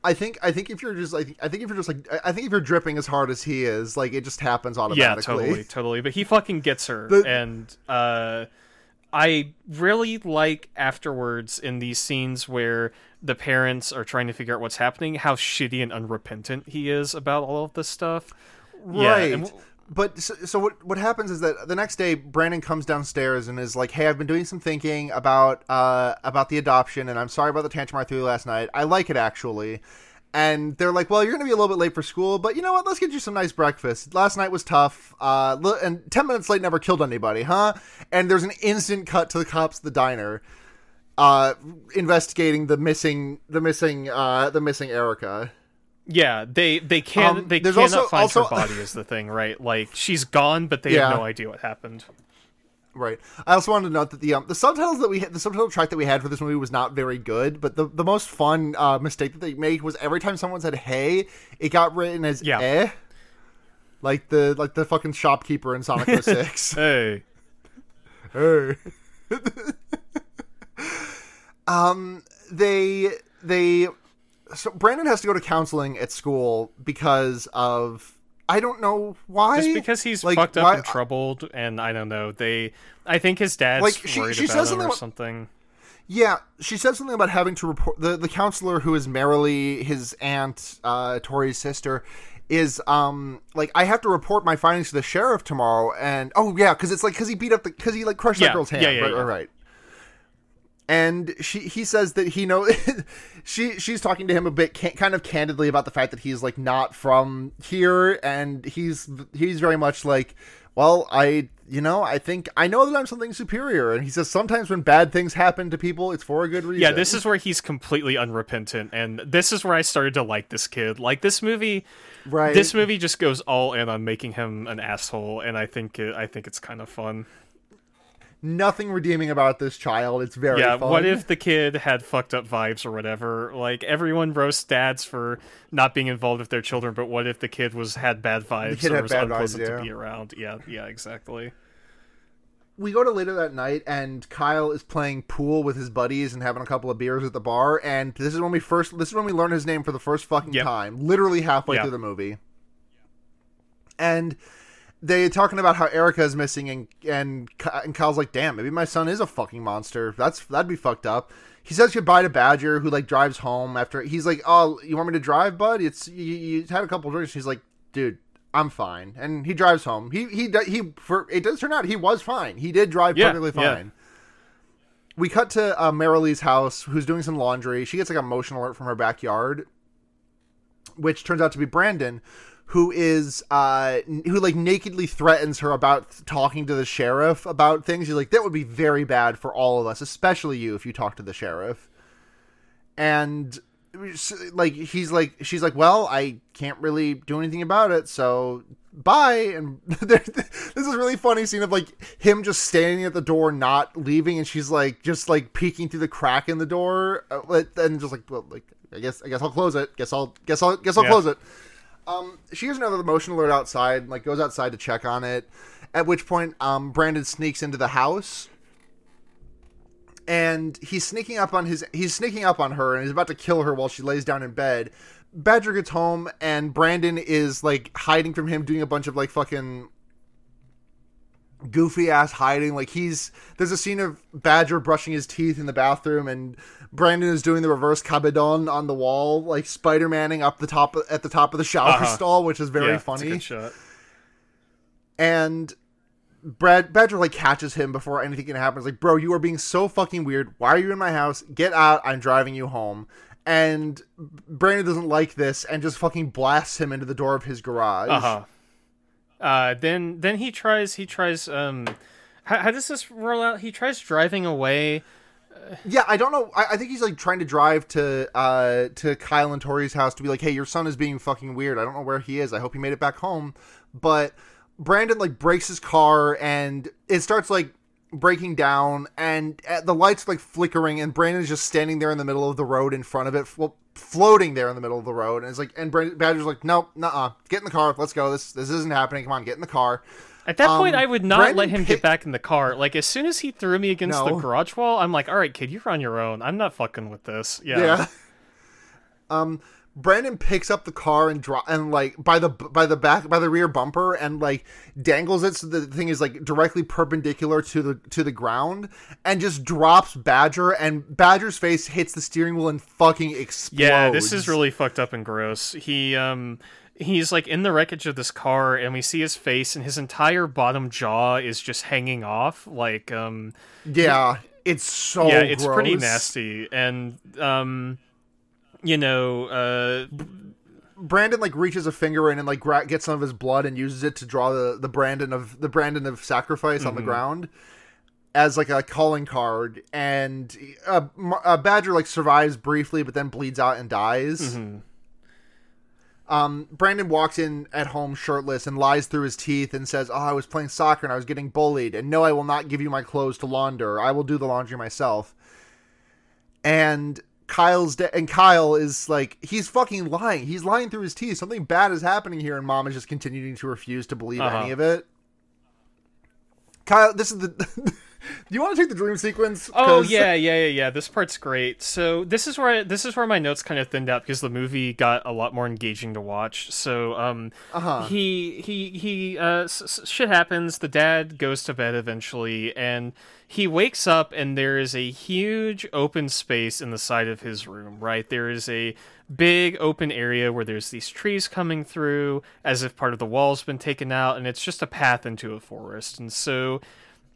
I think I think if you're just like I think if you're just like I think if you're dripping as hard as he is, like it just happens automatically. Yeah, totally, totally. But he fucking gets her, the... and uh, I really like afterwards in these scenes where the parents are trying to figure out what's happening, how shitty and unrepentant he is about all of this stuff. Right. Yeah, and... But so, so what what happens is that the next day Brandon comes downstairs and is like, "Hey, I've been doing some thinking about uh about the adoption, and I'm sorry about the tantrum I threw last night. I like it actually." And they're like, "Well, you're going to be a little bit late for school, but you know what? Let's get you some nice breakfast. Last night was tough. Uh, and ten minutes late never killed anybody, huh?" And there's an instant cut to the cops at the diner, uh, investigating the missing the missing uh the missing Erica. Yeah, they they can't um, they cannot also, find also, her body is the thing, right? Like she's gone, but they yeah. have no idea what happened. Right. I also wanted to note that the um, the subtitles that we had, the subtitle track that we had for this movie was not very good, but the the most fun uh, mistake that they made was every time someone said "hey," it got written as yeah. "eh," like the like the fucking shopkeeper in Sonic oh six. Hey, hey. um, they they. so Brandon has to go to counseling at school because of, I don't know why. Just because he's like, fucked up why, and troubled, and I don't know. They, I think his dad's like, she, worried she about says him or something. Yeah, she said something about having to report... The, the counselor, who is merely his aunt, uh, Tori's sister, is, um, like, I have to report my findings to the sheriff tomorrow, and... Oh, yeah, because it's, like, because he beat up the... Because he, like, crushed yeah. that girl's hand. Yeah, yeah, right, yeah. right, right. And she, he says that he knows... she, she's talking to him a bit, can, kind of candidly about the fact that he's, like, not from here, and he's he's very much, like... Well, I, you know, I think, I know that I'm something superior. And he says, sometimes when bad things happen to people, it's for a good reason. Yeah, this is where he's completely unrepentant. And this is where I started to like this kid. Like, this movie, right. this movie just goes all in on making him an asshole. And I think, it, I think it's kind of fun. Nothing redeeming about this child. It's very yeah, fun. What if the kid had fucked up vibes or whatever? Like, everyone roasts dads for not being involved with their children, but what if the kid was had bad vibes or was unpleasant vibes, yeah. to be around? Yeah, yeah, exactly. We go to later that night, and Kyle is playing pool with his buddies and having a couple of beers at the bar, and this is when we first this is when we learn his name for the first fucking yep. time. Literally halfway yep. through the movie. Yep. And they're talking about how Erica is missing, and, and and Kyle's like, damn, maybe my son is a fucking monster. That's That'd be fucked up. He says goodbye to Badger, who, like, drives home after... He's like, oh, you want me to drive, bud? It's You, you had a couple drinks. He's like, dude, I'm fine. And he drives home. He, he, he for It does turn out he was fine. He did drive yeah, perfectly fine. Yeah. We cut to uh, Marilee's house, who's doing some laundry. She gets, like, an emotional alert from her backyard, which turns out to be Brandon, who is, uh, who, like, nakedly threatens her about th- talking to the sheriff about things. He's like, that would be very bad for all of us, especially you, if you talk to the sheriff. And, like, he's like, she's like, well, I can't really do anything about it, so bye. And this is a really funny scene of, like, him just standing at the door, not leaving, and she's, like, just, like, peeking through the crack in the door, and just, like, well, like, I guess, I guess I'll close it. Guess I'll, guess I'll, guess I'll yeah. close it. Um, she hears another emotional alert outside, like, goes outside to check on it, at which point um, Brandon sneaks into the house, and he's sneaking up on his he's sneaking up on her, and he's about to kill her while she lays down in bed. Badger gets home, and Brandon is, like, hiding from him, doing a bunch of, like, fucking goofy ass hiding. Like, he's there's a scene of Badger brushing his teeth in the bathroom, and Brandon is doing the reverse Cabedon on the wall, like Spider-Manning up the top at the top of the shower uh-huh. stall, which is very yeah, funny. It's a good shot. And Brad Badger, like, catches him before anything can happen. It's like, bro, you are being so fucking weird. Why are you in my house? Get out. I'm driving you home. And Brandon doesn't like this and just fucking blasts him into the door of his garage. Uh-huh. Uh, then, then he tries, he tries, um, how, how does this roll out? He tries driving away. Uh, yeah, I don't know. I, I think he's, like, trying to drive to, uh, to Kyle and Tori's house to be like, hey, your son is being fucking weird. I don't know where he is. I hope he made it back home. But Brandon, like, breaks his car, and it starts, like, breaking down, and the lights, like, flickering, and Brandon's just standing there in the middle of the road in front of it. Well, floating there in the middle of the road, and it's like, and Badger's like, nope, nuh-uh, get in the car, let's go, this this isn't happening, come on, get in the car. At that um, point, I would not Brandon let him pick- get back in the car. Like, as soon as he threw me against no. the garage wall, I'm like, alright, kid, you're on your own, I'm not fucking with this. Yeah. yeah. Um, Brandon picks up the car and, dro- and like, by the by the back, by the rear bumper, and, like, dangles it so the thing is, like, directly perpendicular to the to the ground, and just drops Badger, and Badger's face hits the steering wheel and fucking explodes. Yeah, this is really fucked up and gross. He, um... He's, like, in the wreckage of this car, and we see his face, and his entire bottom jaw is just hanging off, like, um... Yeah, he, it's so gross. Yeah, it's gross. Pretty nasty, and, um... You know, uh... Brandon, like, reaches a finger in and, like, gra- gets some of his blood and uses it to draw the, the Brandon of the Brandon of sacrifice mm-hmm. on the ground as, like, a calling card. And uh, uh, Badger, like, survives briefly, but then bleeds out and dies. Mm-hmm. Um, Brandon walks in at home shirtless and lies through his teeth and says, oh, I was playing soccer and I was getting bullied. And no, I will not give you my clothes to launder. I will do the laundry myself. And... Kyle's de- and Kyle is like, he's fucking lying. He's lying through his teeth. Something bad is happening here, and Mom is just continuing to refuse to believe uh-huh. any of it. Kyle, this is the Do you want to take the dream sequence? Oh yeah, yeah, yeah, yeah. This part's great. So this is where I, this is where my notes kind of thinned out because the movie got a lot more engaging to watch. So um, uh-huh. he he he uh, s- s- shit happens. The dad goes to bed eventually, and he wakes up, and there is a huge open space in the side of his room. Right, there is a big open area where there's these trees coming through, as if part of the wall's been taken out, and it's just a path into a forest. And so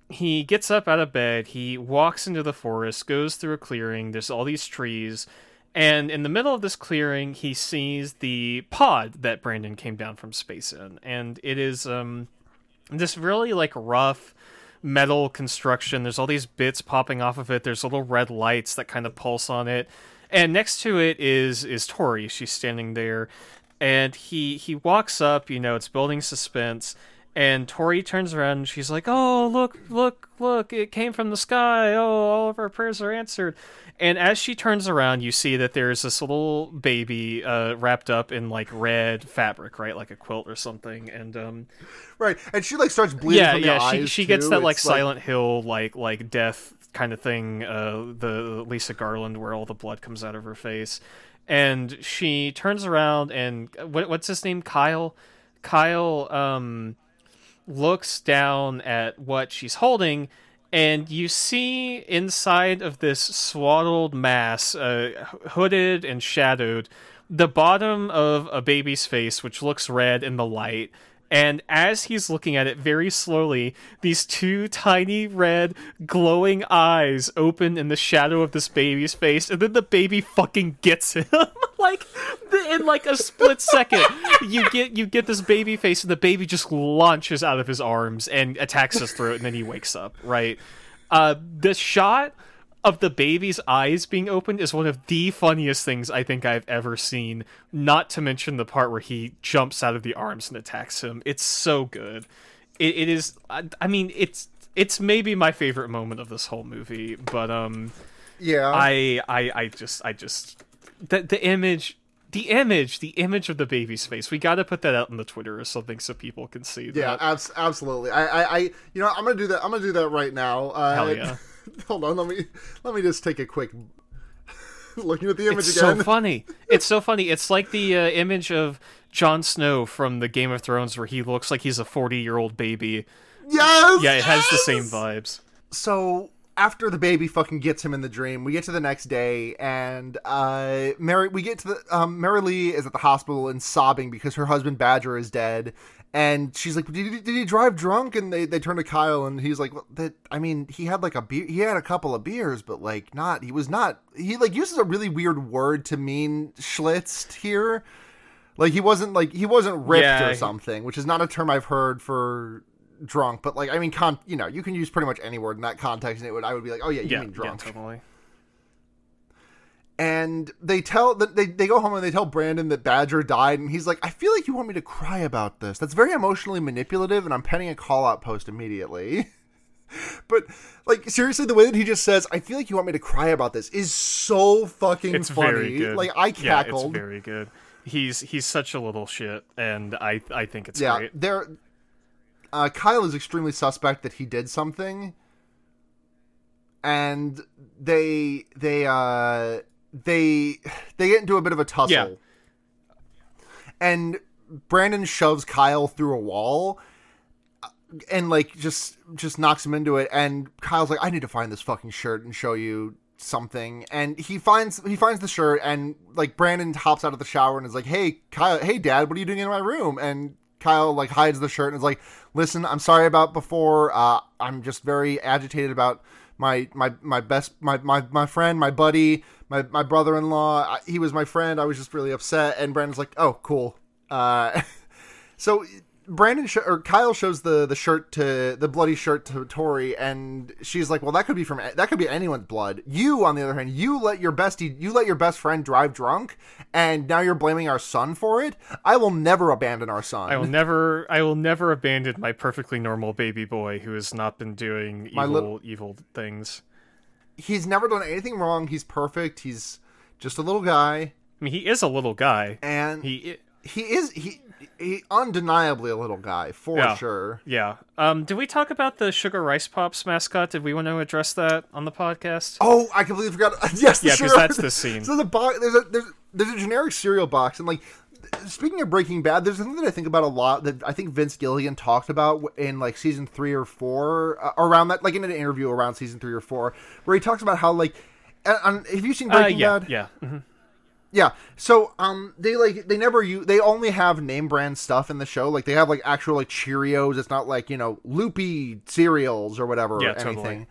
he gets up out of bed, he walks into the forest, goes through a clearing, there's all these trees, and in the middle of this clearing, he sees the pod that Brandon came down from space in, and it is um, this really, like, rough metal construction. There's all these bits popping off of it, there's little red lights that kind of pulse on it, and next to it is is Tori. She's standing there, and he, he walks up, you know, it's building suspense. And Tori turns around and she's like, "Oh, look, look, look, it came from the sky. Oh, all of our prayers are answered." And as she turns around, you see that there's this little baby uh, wrapped up in, like, red fabric, right? Like a quilt or something. And um, right. And she, like, starts bleeding yeah, from the yeah, eyes, she, she gets that, like, it's Silent like... Hill, like, like death kind of thing, uh, the Lisa Garland where all the blood comes out of her face. And she turns around and, what, what's his name? Kyle? Kyle, um... looks down at what she's holding, and you see inside of this swaddled mass, uh, hooded and shadowed, the bottom of a baby's face, which looks red in the light. And as he's looking at it very slowly, these two tiny red glowing eyes open in the shadow of this baby's face, and then the baby fucking gets him. Like, in like a split second, you get you get this baby face, and the baby just launches out of his arms and attacks his throat, and then he wakes up, right? Uh, the shot of the baby's eyes being opened is one of the funniest things I think I've ever seen, not to mention the part where he jumps out of the arms and attacks him. It's so good. It, it is, I, I mean, it's it's maybe my favorite moment of this whole movie, but um, yeah, I, I, I just, I just, the, the image, the image, the image of the baby's face, we gotta put that out on the Twitter or something so people can see yeah, that. Yeah, abs- absolutely. I, I, I, you know, I'm gonna do that, I'm gonna do that right now. Uh, Hell yeah. Hold on, let me let me just take a quick looking at the image it's again. It's so funny. It's so funny. It's like the uh, image of Jon Snow from the Game of Thrones where he looks like he's a forty-year-old baby. Yes! Yeah, it yes! has the same vibes. So, after the baby fucking gets him in the dream, we get to the next day, and uh, Mary we get to the um, Mary Lee is at the hospital and sobbing because her husband Badger is dead. And she's like, did he, did he drive drunk? And they, they turn to Kyle, and he's like, well, that, I mean, he had like a beer, he had a couple of beers, but like not, he was not, he like uses a really weird word to mean schlitzed here. Like he wasn't like, he wasn't ripped yeah, or he... something, which is not a term I've heard for drunk, but like, I mean, con- you know, you can use pretty much any word in that context, and it would, I would be like, oh yeah, you yeah, mean drunk. Yeah, totally. And they tell they they go home and they tell Brandon that Badger died, and he's like, I feel like you want me to cry about this. That's very emotionally manipulative, and I'm penning a call-out post immediately. But like seriously, the way that he just says, I feel like you want me to cry about this is so fucking it's funny. Very good. Like I cackled. Yeah, it's very good. He's he's such a little shit, and I I think it's yeah, great. There uh, Kyle is extremely suspect that he did something. And they they uh They they get into a bit of a tussle, yeah. and Brandon shoves Kyle through a wall, and like just just knocks him into it. And Kyle's like, "I need to find this fucking shirt and show you something." And he finds he finds the shirt, and like Brandon hops out of the shower and is like, "Hey Kyle, hey Dad, what are you doing in my room?" And Kyle like hides the shirt and is like, "Listen, I'm sorry about before. Uh, I'm just very agitated about my my my best my my my friend, my buddy." My my brother-in-law, he was my friend. I was just really upset. And Brandon's like, oh, cool. Uh, so Brandon sh- or Kyle shows the, the shirt to the bloody shirt to Tori, and she's like, well, that could be from that could be anyone's blood. You, on the other hand, you let your bestie, you let your best friend drive drunk, and now you're blaming our son for it. I will never abandon our son. I will never. I will never abandon my perfectly normal baby boy who has not been doing evil little- evil things. He's never done anything wrong. He's perfect. He's just a little guy. I mean, he is a little guy. And he He is he, he undeniably a little guy for yeah. sure. Yeah. Um. Did we talk about the Sugar Rice Pops mascot? Did we want to address that on the podcast? Oh, I completely forgot. Yes. Yeah, because that's the scene. So the box. There's a there's there's a generic cereal box, and like speaking of Breaking Bad, there's something that I think about a lot that I think Vince Gilligan talked about in like season three or four uh, around that, like in an interview around season three or four, where he talks about how like, uh, um, have you seen Breaking uh, yeah, Bad? Yeah. Mm-hmm. Yeah, so um, they like they never use, they only have name brand stuff in the show. Like they have like actual like Cheerios. It's not like, you know, loopy cereals or whatever yeah, or anything. Totally.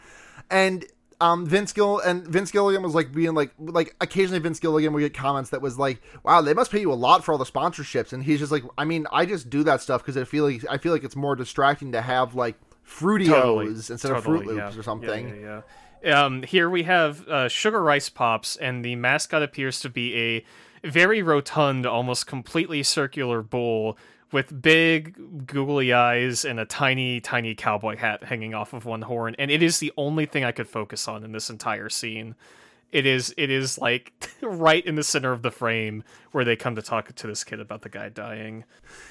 And um, Vince Gill and Vince Gilligan was like being like like occasionally Vince Gilligan would get comments that was like, wow, they must pay you a lot for all the sponsorships. And he's just like, I mean, I just do that stuff because I feel like I feel like it's more distracting to have like Fruitios totally. instead totally, of Fruit Loops yeah. or something. Yeah. yeah, yeah. Um, here we have uh, Sugar Rice Pops, and the mascot appears to be a very rotund, almost completely circular bull with big googly eyes and a tiny, tiny cowboy hat hanging off of one horn. And it is the only thing I could focus on in this entire scene. It is, it is like right in the center of the frame where they come to talk to this kid about the guy dying.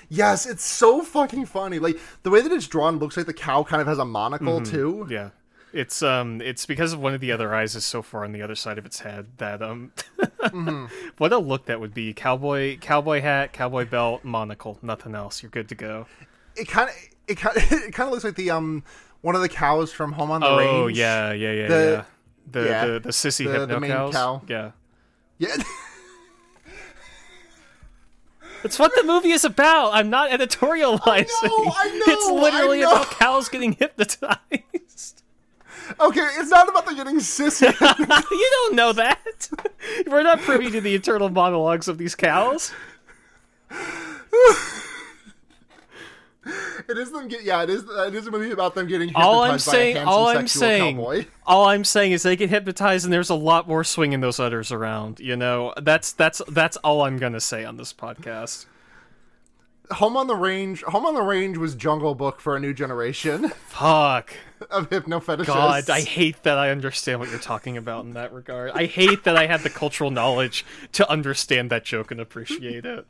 Yes, it's so fucking funny. Like the way that it's drawn looks like the cow kind of has a monocle mm-hmm. too. Yeah. It's um, it's because of one of the other eyes is so far on the other side of its head that um, mm-hmm. what a look that would be. Cowboy, cowboy hat, cowboy belt, monocle, nothing else. You're good to go. It kind of, it kind, it kind of looks like the um, one of the cows from Home on the oh, Range. Oh yeah, yeah, yeah, the, yeah. The, yeah. The, the the sissy the, hypno the main cows. Cow. Yeah, yeah. It's what the movie is about. I'm not editorializing. I know, I know, it's literally I know. about cows getting hypnotized. Okay, it's not about the getting sissy. You don't know that. We're not privy to the internal monologues of these cows. It is them get yeah. It is it is a movie about them getting hypnotized all I'm saying, by a handsome all I'm saying, cowboy. All I'm saying is they get hypnotized, and there's a lot more swinging those udders around. You know, that's that's that's all I'm gonna say on this podcast. Home on the Range. Home on the Range was Jungle Book for a new generation. Fuck. Of hypnofetishists. God, I hate that I understand what you're talking about in that regard. I hate that I had the cultural knowledge to understand that joke and appreciate it.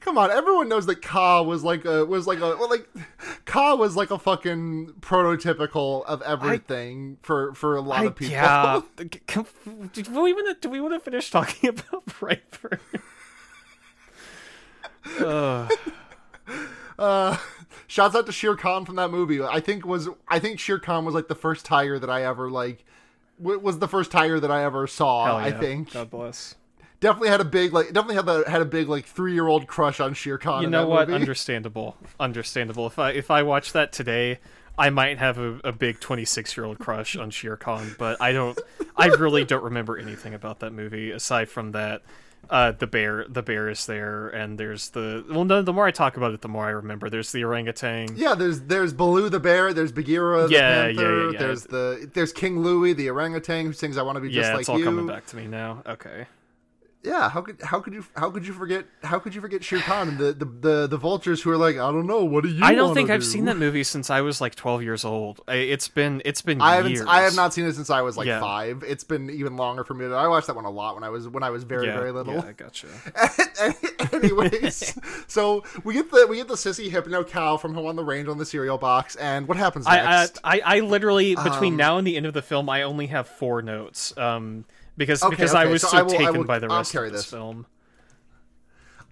Come on, everyone knows that Ka was like a was like a well, like Ka was like a fucking prototypical of everything I, for, for a lot I, of people. Yeah. Do we want to do we want to finish talking about Brightburn? uh. uh shouts out to Shere Khan from that movie. I think was I think Shere Khan was like the first tiger that I ever like w- was the first tiger that I ever saw. Yeah. I think God bless. Definitely had a big like definitely had a, had a big like three year old crush on Shere Khan. You in know that what? Movie. Understandable, understandable. If I if I watch that today, I might have a, a big twenty-six year old crush on Shere Khan. But I don't. I really don't remember anything about that movie aside from that. Uh, the bear, the bear is there, and there's the well. No, the more I talk about it, the more I remember. There's the orangutan. Yeah, there's there's Baloo the bear. There's Bagheera the yeah, panther. Yeah, yeah, yeah. There's the there's King Louie the orangutan who sings "I Want to Be Just yeah, Like You." Yeah, it's all you. coming back to me now. Okay. Yeah, how could how could you how could you forget how could you forget Shere Khan and the, the, the, the vultures who are like, I don't know, what do you I don't think do? I've seen that movie since I was like twelve years old. I, it's been it's been I years. haven't I have not seen it since I was like yeah. five. It's been even longer for me. I watched that one a lot when I was when I was very, yeah, very little. Yeah, I gotcha. Anyways, so we get the we get the sissy hypno cow from Home on the Range on the cereal box, and what happens next? I I, I, I literally between um, now and the end of the film I only have four notes. Um Because okay, because okay. I was so, so I will, taken I will, by the rest of this, this. film.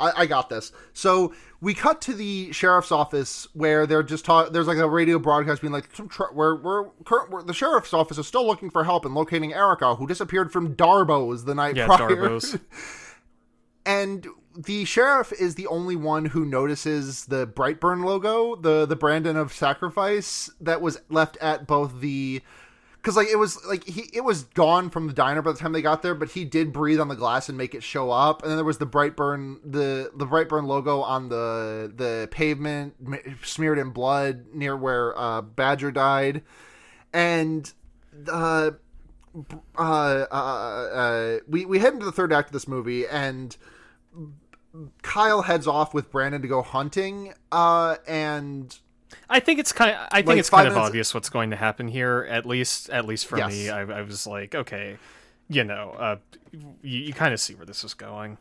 I, I got this. So we cut to the sheriff's office where they're just talk. There's like a radio broadcast being like, tr- "We're we're, cur- we're the sheriff's office is still looking for help in locating Erica, who disappeared from Darbo's the night yeah, prior." Yeah, Darbo's. And the sheriff is the only one who notices the Brightburn logo, the the Brandon of Sacrifice that was left at both the. Because like it was like he it was gone from the diner by the time they got there, but he did breathe on the glass and make it show up. And then there was the Brightburn the the Brightburn logo on the the pavement smeared in blood near where uh, Badger died, and uh, uh, uh, uh, we we head into the third act of this movie, and Kyle heads off with Brandon to go hunting, uh, and. I think it's kind of, I think like it's kind of obvious what's going to happen here. At least, at least for yes. me, I, I was like, okay, you know, uh, you, you kind of see where this is going.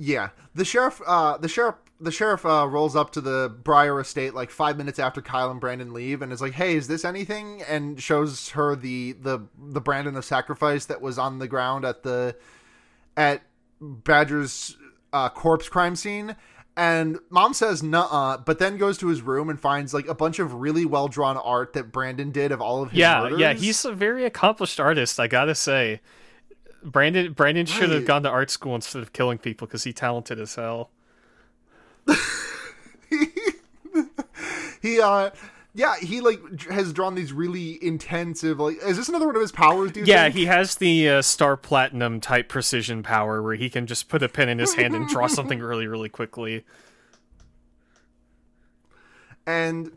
Yeah, the sheriff, uh, the sheriff, the sheriff uh, rolls up to the Breyer estate like five minutes after Kyle and Brandon leave, and is like, "Hey, is this anything?" And shows her the the the Brandon of Sacrifice that was on the ground at the at Badger's uh, corpse crime scene. And Mom says nuh-uh, but then goes to his room and finds like a bunch of really well-drawn art that Brandon did of all of his yeah, murders. Yeah, he's a very accomplished artist, I gotta say. Brandon Brandon right. should have gone to art school instead of killing people, because he's talented as hell. he, he, uh... Yeah, he, like, has drawn these really intensive, like... Is this another one of his powers, do you yeah, think? Yeah, he has the uh, Star Platinum-type precision power where he can just put a pen in his hand and draw something really, really quickly. And...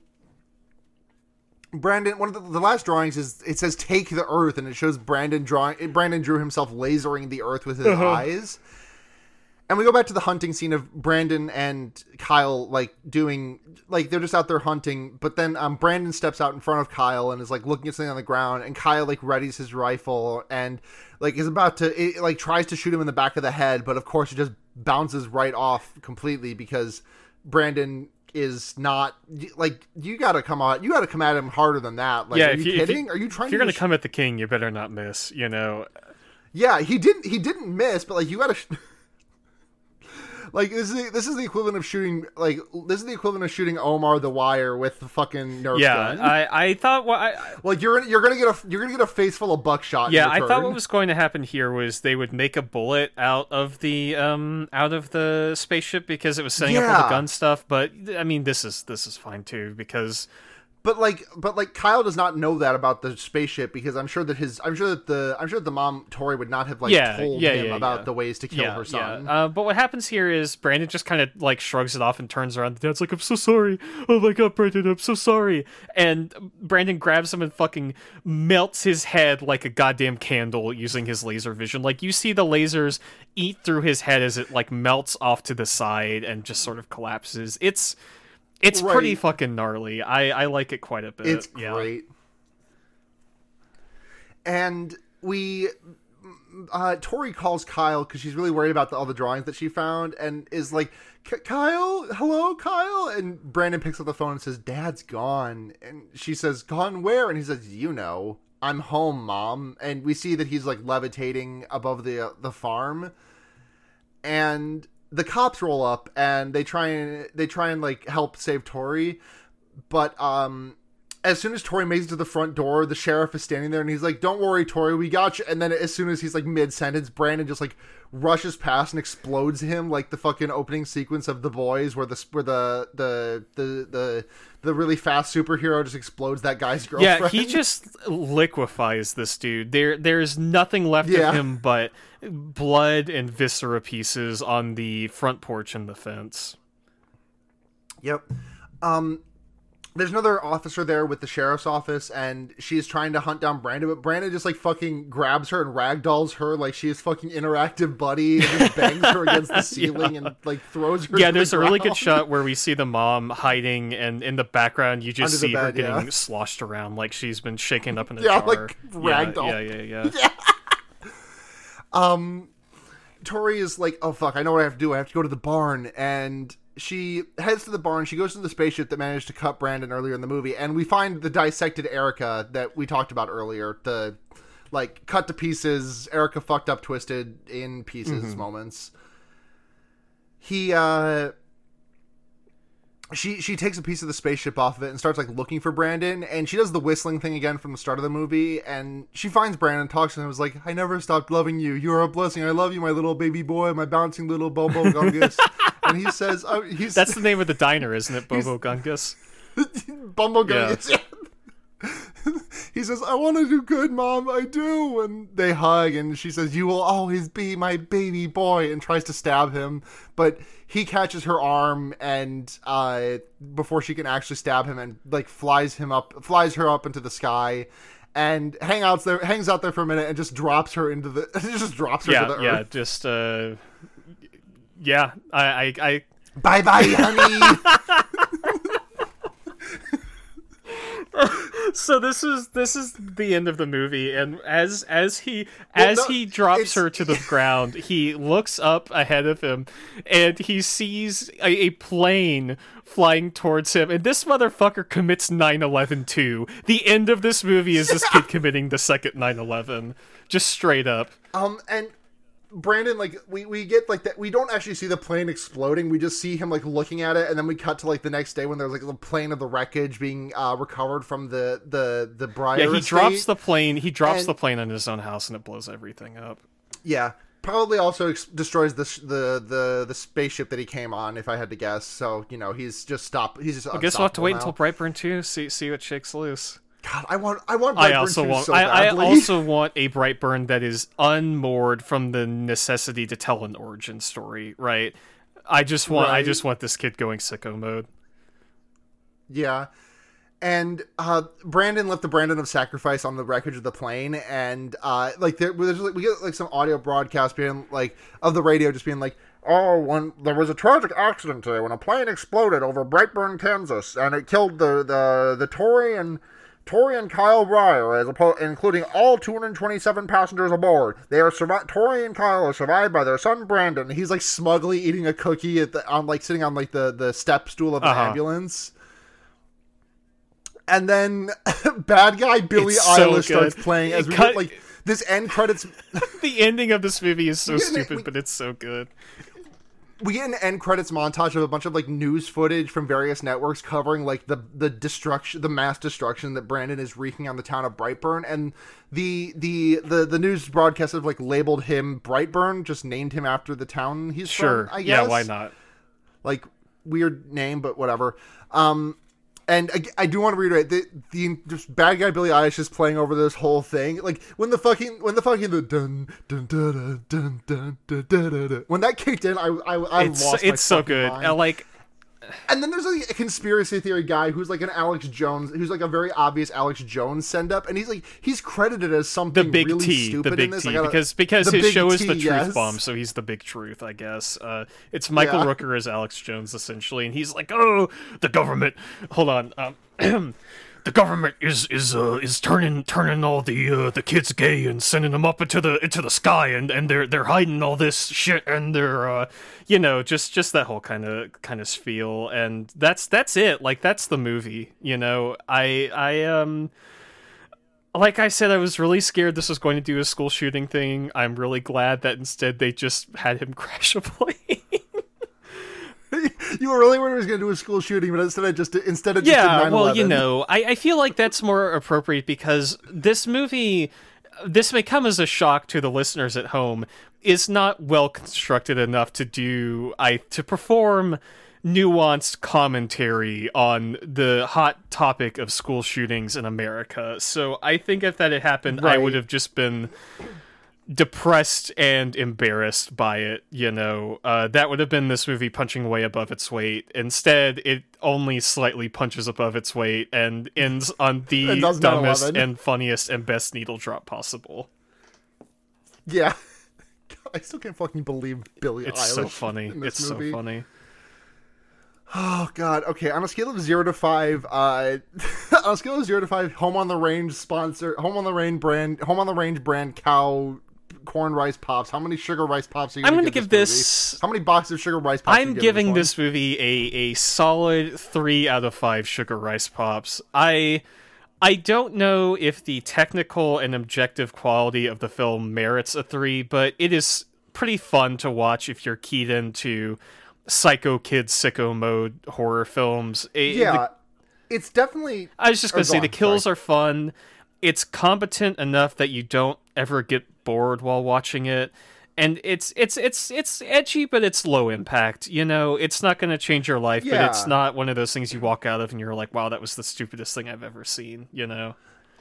Brandon, one of the, the last drawings is... It says, "Take the Earth," and it shows Brandon drawing... Brandon drew himself lasering the Earth with his uh-huh. eyes. And we go back to the hunting scene of Brandon and Kyle, like, doing... Like, they're just out there hunting, but then um, Brandon steps out in front of Kyle and is, like, looking at something on the ground, and Kyle, like, readies his rifle and, like, is about to... It, like, tries to shoot him in the back of the head, but, of course, it just bounces right off completely because Brandon is not... Like, you gotta come out... You gotta come at him harder than that. Like, yeah, are you, you kidding? You, are you trying if to... If you're gonna sh- come at the king, you better not miss, you know? Yeah, he didn't, he didn't miss, but, like, you gotta... Sh- Like, this is the, this is the equivalent of shooting, like, this is the equivalent of shooting Omar the Wire with the fucking Nerf yeah, gun. Yeah, I, I thought what I... Like, you're, you're gonna get a, you're gonna get a face full of buckshot. Yeah, I thought what was going to happen here was they would make a bullet out of the, um, out of the spaceship because it was setting yeah. up all the gun stuff, but, I mean, this is, this is fine too, because... But like, but like, Kyle does not know that about the spaceship because I'm sure that his, I'm sure that the, I'm sure that the mom Tori would not have like yeah, told yeah, him yeah, about yeah. the ways to kill yeah, her son. Yeah. Uh, but what happens here is Brandon just kind of like shrugs it off and turns around. The dad's like, "I'm so sorry. Oh my god, Brandon, I'm so sorry." And Brandon grabs him and fucking melts his head like a goddamn candle using his laser vision. Like you see the lasers eat through his head as it like melts off to the side and just sort of collapses. It's. It's right. pretty fucking gnarly. I, I like it quite a bit. It's yeah. great. And we... Uh, Tori calls Kyle because she's really worried about the, all the drawings that she found and is like, Kyle? Hello, Kyle? And Brandon picks up the phone and says, "Dad's gone." And she says, "Gone where?" And he says, "You know, I'm home, Mom." And we see that he's like levitating above the, uh, the farm. And... The cops roll up and they try and they try and like help save Tori, but um, as soon as Tori makes it to the front door, the sheriff is standing there and he's like, "Don't worry, Tori, we got you." And then as soon as he's like mid sentence, Brandon just like rushes past and explodes him like the fucking opening sequence of The Boys, where the where the the the the, the really fast superhero just explodes that guy's girlfriend. Yeah, he just liquefies this dude. There there is nothing left yeah. of him but blood and viscera pieces on the front porch and the fence. Yep. Um, there's another officer there with the sheriff's office, and she's trying to hunt down Brandon, but Brandon just like fucking grabs her and ragdolls her like she is fucking Interactive Buddy and just bangs her against the ceiling yeah. and like throws her. Yeah, there's the a ground. Really good shot where we see the mom hiding, and in the background you just Under see bed, her getting yeah. sloshed around like she's been shaken up in a yeah, jar. Like ragdoll. Yeah, yeah, yeah, yeah. yeah. Um, Tori is like, "Oh fuck, I know what I have to do. I have to go to the barn." And she heads to the barn. She goes to the spaceship that managed to cut Brandon earlier in the movie. And we find the dissected Erica that we talked about earlier. The, like, cut to pieces, Erica fucked up, twisted in pieces mm-hmm. moments. He, uh... She she takes a piece of the spaceship off of it and starts, like, looking for Brandon, and she does the whistling thing again from the start of the movie, and she finds Brandon, talks to him, and was like, "I never stopped loving you. You are a blessing. I love you, my little baby boy, my bouncing little Bobo Gungus." And he says... Uh, he's, That's the name of the diner, isn't it? Bobo Gungus? Bumbo Gungus, yeah. He says, "I want to do good, Mom, I do." And they hug, and she says, "You will always be my baby boy," and tries to stab him, but he catches her arm, and uh, before she can actually stab him, and like flies him up, flies her up into the sky, and hang out there, hangs out there for a minute, and just drops her into the, just drops her yeah, to the yeah, earth. Yeah, just uh, yeah, I, I, I... bye bye, honey. So this is this is the end of the movie, and as as he well, as no, he drops her to the ground, he looks up ahead of him, and he sees a, a plane flying towards him, and this motherfucker commits nine eleven too. The end of this movie is this kid committing the second nine eleven, just straight up. Um, and Brandon, like, we, we get, like, that. We don't actually see the plane exploding. We just see him, like, looking at it, and then we cut to, like, the next day when there's, like, the plane of the wreckage being uh, recovered from the, the, the Briar Yeah, he estate. drops the plane. He drops and, the plane on his own house, and it blows everything up. Yeah. Probably also ex- destroys the, the the the spaceship that he came on, if I had to guess. So, you know, he's just stopped. He's just I guess we'll have to wait now. until Brightburn two, see see what shakes loose. God, I want I want Brightburn I also want, so I, I also want a Brightburn that is unmoored from the necessity to tell an origin story, right? I just want right. I just want this kid going sicko mode. Yeah. And uh, Brandon left the Brandon of Sacrifice on the wreckage of the plane, and uh, like there, there's like we get like some audio broadcast being like of the radio just being like, oh, when there was a tragic accident today when a plane exploded over Brightburn, Kansas, and it killed the the the Tory and. Tori and Kyle Breyer, as opposed, including all two hundred twenty-seven passengers aboard. They are survived. Tori and Kyle are survived by their son Brandon. He's like smugly eating a cookie at the on like sitting on like the, the step stool of an uh-huh. ambulance. And then bad guy Billie it's Eilish so starts playing as we cut- get, like this end credits. The ending of this movie is so stupid, we- but it's so good. We get an end credits montage of a bunch of like news footage from various networks covering like the the destruction, the mass destruction that Brandon is wreaking on the town of Brightburn, and the the the, the news broadcast have like labeled him Brightburn, just named him after the town he's sure. from. I guess. Yeah, why not? Like weird name, but whatever. Um, and I, I do want to reiterate the the just bad guy Billie Eilish is playing over this whole thing. Like when the fucking when the fucking the dun dun dun dun dun dun dun dun when that kicked in, I I, I it's, lost. It's my so good. Mind. I like. And then there's like a conspiracy theory guy who's like an Alex Jones, who's like a very obvious Alex Jones send up, and he's like he's credited as something the big really T, stupid the big in this. T, gotta, because because his show T, is the Truth yes. Bomb, so he's the Big Truth, I guess. Uh, it's Michael yeah. Rooker as Alex Jones essentially, and he's like, oh, the government. Hold on, um, the government is is uh, is turning turning all the uh, the kids gay and sending them up into the into the sky, and, and they're they're hiding all this shit, and they're uh, you know just just that whole kind of kind of feel. And that's that's it. Like that's the movie. You know, I I um, like I said, I was really scared this was going to do a school shooting thing. I'm really glad that instead they just had him crash a plane. You were really worried he was going to do a school shooting, but instead I just instead of just yeah. nine eleven. Well, you know, I I feel like that's more appropriate because this movie. This may come as a shock to the listeners at home. Is not well constructed enough to do I to perform. nuanced commentary on the hot topic of school shootings in America. So I think if that had happened, right. I would have just been depressed and embarrassed by it. You know, uh, that would have been this movie punching way above its weight. Instead, it only slightly punches above its weight and ends on the dumbest and funniest and best needle drop possible. Yeah. God, I still can't fucking believe Billie Eilish. It's so funny. It's movie. so funny. Oh, God. Okay, on a scale of zero to five, uh, on a scale of zero to five, Home on the Range sponsor, Home on the Range brand, Home on the Range brand cow corn rice pops. How many sugar rice pops are you going to give, give this? this... How many boxes of sugar rice pops? I'm giving this, this movie a, a solid three out of five sugar rice pops. I I don't know if the technical and objective quality of the film merits a three, but it is pretty fun to watch if you're keyed into psycho kid sicko mode horror films. It, yeah, the, it's definitely. I was just gonna say gone, the kills sorry. are fun. It's competent enough that you don't ever get bored while watching it, and it's it's it's it's edgy, but it's low impact. You know, it's not gonna change your life, yeah. but it's not one of those things you walk out of and you're like, wow, that was the stupidest thing I've ever seen. You know.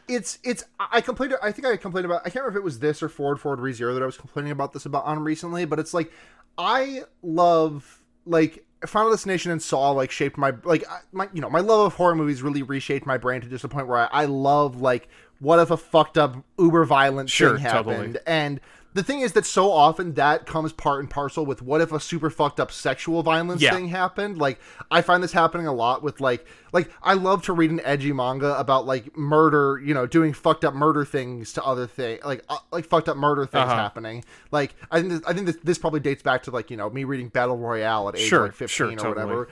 It's, it's, I complained, I think I complained about, I can't remember if it was this or Ford, Ford, Re Zero that I was complaining about this about on recently, but it's like, I love, like, Final Destination and Saw, like, shaped my, like, my, you know, my love of horror movies really reshaped my brain to just the point where I, I love, like, what if a fucked up, uber violent sure, thing happened? Totally. And the thing is that so often that comes part and parcel with what if a super fucked up sexual violence yeah. thing happened. Like, I find this happening a lot with like, like I love to read an edgy manga about like murder, you know, doing fucked up murder things to other things, like, uh, like fucked up murder things uh-huh. happening. Like, I think, this, I think this, this probably dates back to like, you know, me reading Battle Royale at age sure, like fifteen sure, or totally. whatever.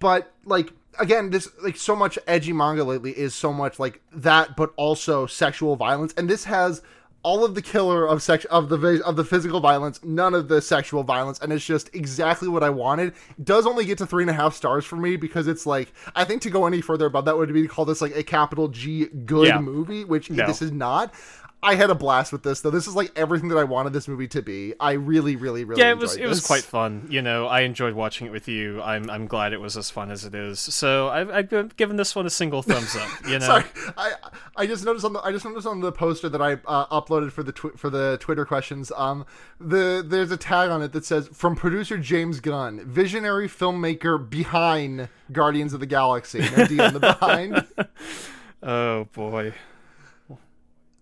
But like, again, this like so much edgy manga lately is so much like that, but also sexual violence. And this has all of the killer of sex of the of the physical violence, none of the sexual violence, and it's just exactly what I wanted. It does only get to three and a half stars for me because it's like, I think to go any further about that would be to call this like a capital G good yeah. movie, which no. this is not. I had a blast with this, though. This is like everything that I wanted this movie to be. I really, really, really yeah, it was. Enjoyed this. It was quite fun. You know, I enjoyed watching it with you. I'm, I'm glad it was as fun as it is. So I've, I've given this one a single thumbs up. You know, sorry, I, I just noticed on the, I just noticed on the poster that I uh, uploaded for the tw- for the Twitter questions. Um, the there's a tag on it that says from producer James Gunn, visionary filmmaker behind Guardians of the Galaxy. No D on the behind. Oh boy.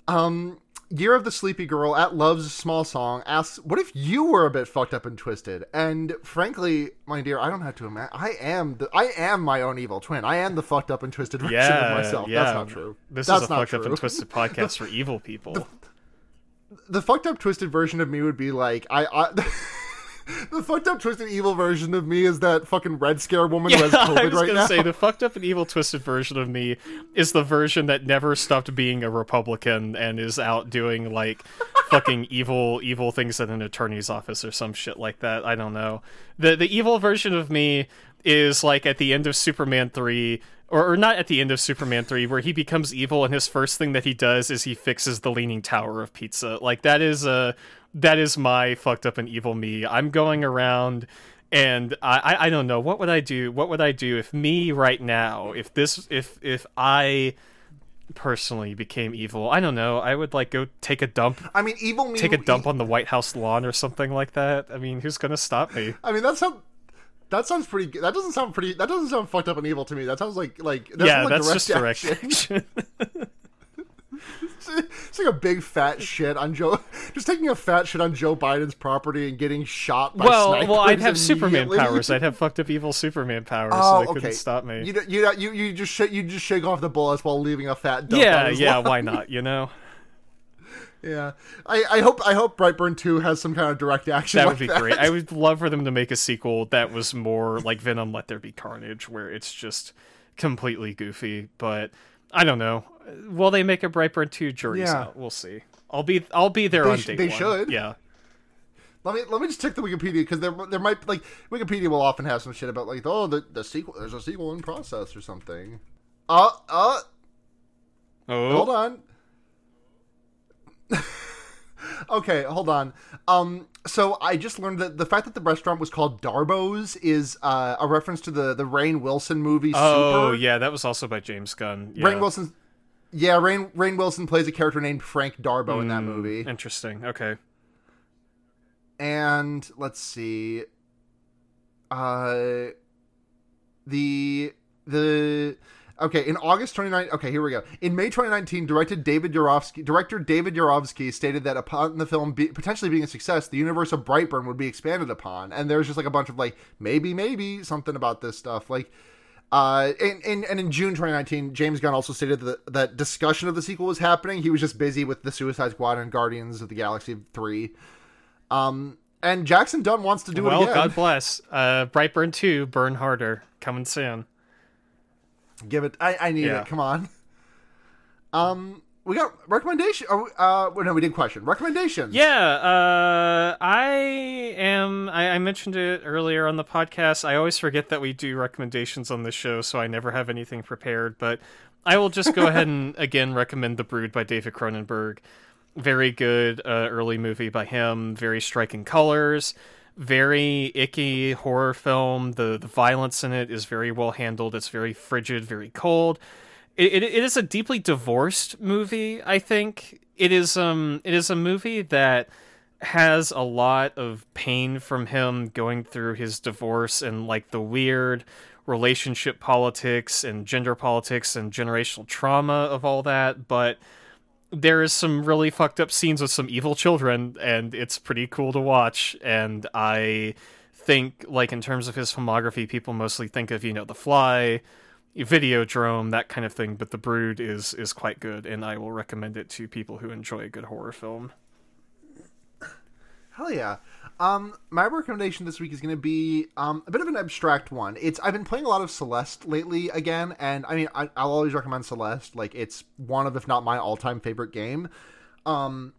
Um, Year of the Sleepy Girl at Love's Small Song asks, what if you were a bit fucked up and twisted? And frankly, my dear, I don't have to imagine. I am the, I am my own evil twin. I am the fucked up and twisted version yeah, of myself. Yeah. That's not true. This That's is a fucked true. up and twisted podcast the, for evil people. The, the fucked up twisted version of me would be like, I... I the fucked up twisted evil version of me is that fucking Red Scare woman yeah, who has COVID right now. I was right gonna now. say, the fucked up and evil twisted version of me is the version that never stopped being a Republican and is out doing like fucking evil evil things at an attorney's office or some shit like that. I don't know. The the evil version of me is like at the end of Superman three, or, or not at the end of Superman three, where he becomes evil and his first thing that he does is he fixes the Leaning Tower of Pizza. Like, that is a... That is my fucked up and evil me. I'm going around and I, I, I don't know. What would I do? What would I do if me right now, if this, if, if I personally became evil? I don't know. I would like go take a dump. I mean, evil me. Take a dump on the White House lawn or something like that. I mean, who's going to stop me? I mean, that's how... That sounds pretty good. That doesn't sound pretty. That doesn't sound fucked up and evil to me. That sounds like, like, that yeah, that's like direct just action. direct action. It's like a big fat shit on Joe, just taking a fat shit on Joe Biden's property and getting shot by well, snipers. Well, I'd have Superman powers. I'd have fucked up evil Superman powers. Oh, so they okay. couldn't stop me. You you you you just sh- you just shake off the bullets while leaving a fat dump. Yeah, on his yeah. lawn. Why not? You know. Yeah, I, I hope I hope Brightburn two has some kind of direct action. That would like be that. great. I would love for them to make a sequel that was more like Venom: Let There Be Carnage, where it's just completely goofy. But I don't know. Will they make a Brightburn two? Jury's yeah. out. We'll see. I'll be I'll be there they on sh- day they one. They should. Yeah. Let me let me just check the Wikipedia, because there there might like Wikipedia will often have some shit about like, oh, the the sequel, there's a sequel in process or something. Uh uh. Oh. Hold on. Okay, hold on. Um, so I just learned that the fact that the restaurant was called Darbo's is uh, a reference to the, the Rainn Wilson movie Super. Oh, yeah, that was also by James Gunn. Yeah. Rainn Wilson, yeah, Rainn, Rainn Wilson plays a character named Frank Darbo mm, in that movie. Interesting, okay. And, let's see. Uh, the... The... Okay, in August twenty-ninth... Okay, here we go. In May twenty nineteen, director David Yarovsky, director David Yarovsky stated that upon the film be, potentially being a success, the universe of Brightburn would be expanded upon. And there's just like a bunch of like, maybe, maybe, something about this stuff. Like, uh, and, and, and in June twenty nineteen, James Gunn also stated that, that discussion of the sequel was happening. He was just busy with The Suicide Squad and Guardians of the Galaxy three. Um, and Jackson Dunn wants to do well, it again. Well, God bless. Uh, Brightburn two, Burn Harder, coming soon. Give it. I, I need yeah. it. Come on. Um, we got recommendation. Oh, uh, well, no, we did question recommendations. Yeah. Uh, I am. I, I mentioned it earlier on the podcast. I always forget that we do recommendations on this show, so I never have anything prepared. But I will just go ahead and again recommend The Brood by David Cronenberg. Very good uh, early movie by him. Very striking colors. Very icky horror film. The the violence in it is very well handled. It's very frigid, very cold. It, it it is a deeply divorced movie, I think. It is um it is a movie that has a lot of pain from him going through his divorce and like the weird relationship politics and gender politics and generational trauma of all that, but there is some really fucked up scenes with some evil children, and it's pretty cool to watch. And I think, like, in terms of his filmography, people mostly think of, you know, The Fly, Videodrome, that kind of thing, but The Brood is is quite good, and I will recommend it to people who enjoy a good horror film. Hell yeah. Um, my recommendation this week is going to be um, a bit of an abstract one. It's I've been playing a lot of Celeste lately again, and I mean, I, I'll always recommend Celeste. Like, it's one of, if not my all-time favorite game. Um,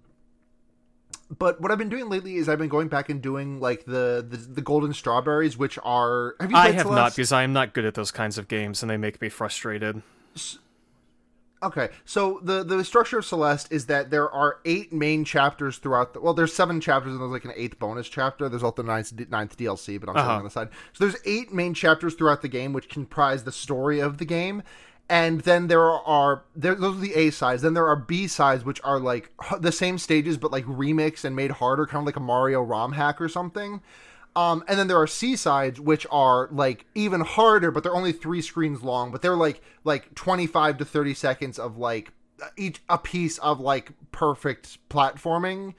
but what I've been doing lately is I've been going back and doing, like, the the, the golden strawberries, which are... Have you played I have Celeste? Not, because I am not good at those kinds of games, and they make me frustrated. So, Okay, so the, the structure of Celeste is that there are eight main chapters throughout the... Well, there's seven chapters, and there's like an eighth bonus chapter. There's also the ninth, ninth D L C, but I'm uh-huh. on the side. So there's eight main chapters throughout the game, which comprise the story of the game. And then there are... There, those are the A sides. Then there are B sides, which are like the same stages, but like remixed and made harder, kind of like a Mario ROM hack or something. Um, and then there are C-sides, which are, like, even harder, but they're only three screens long, but they're, like, like twenty-five to thirty seconds of, like, each a piece of, like, perfect platforming.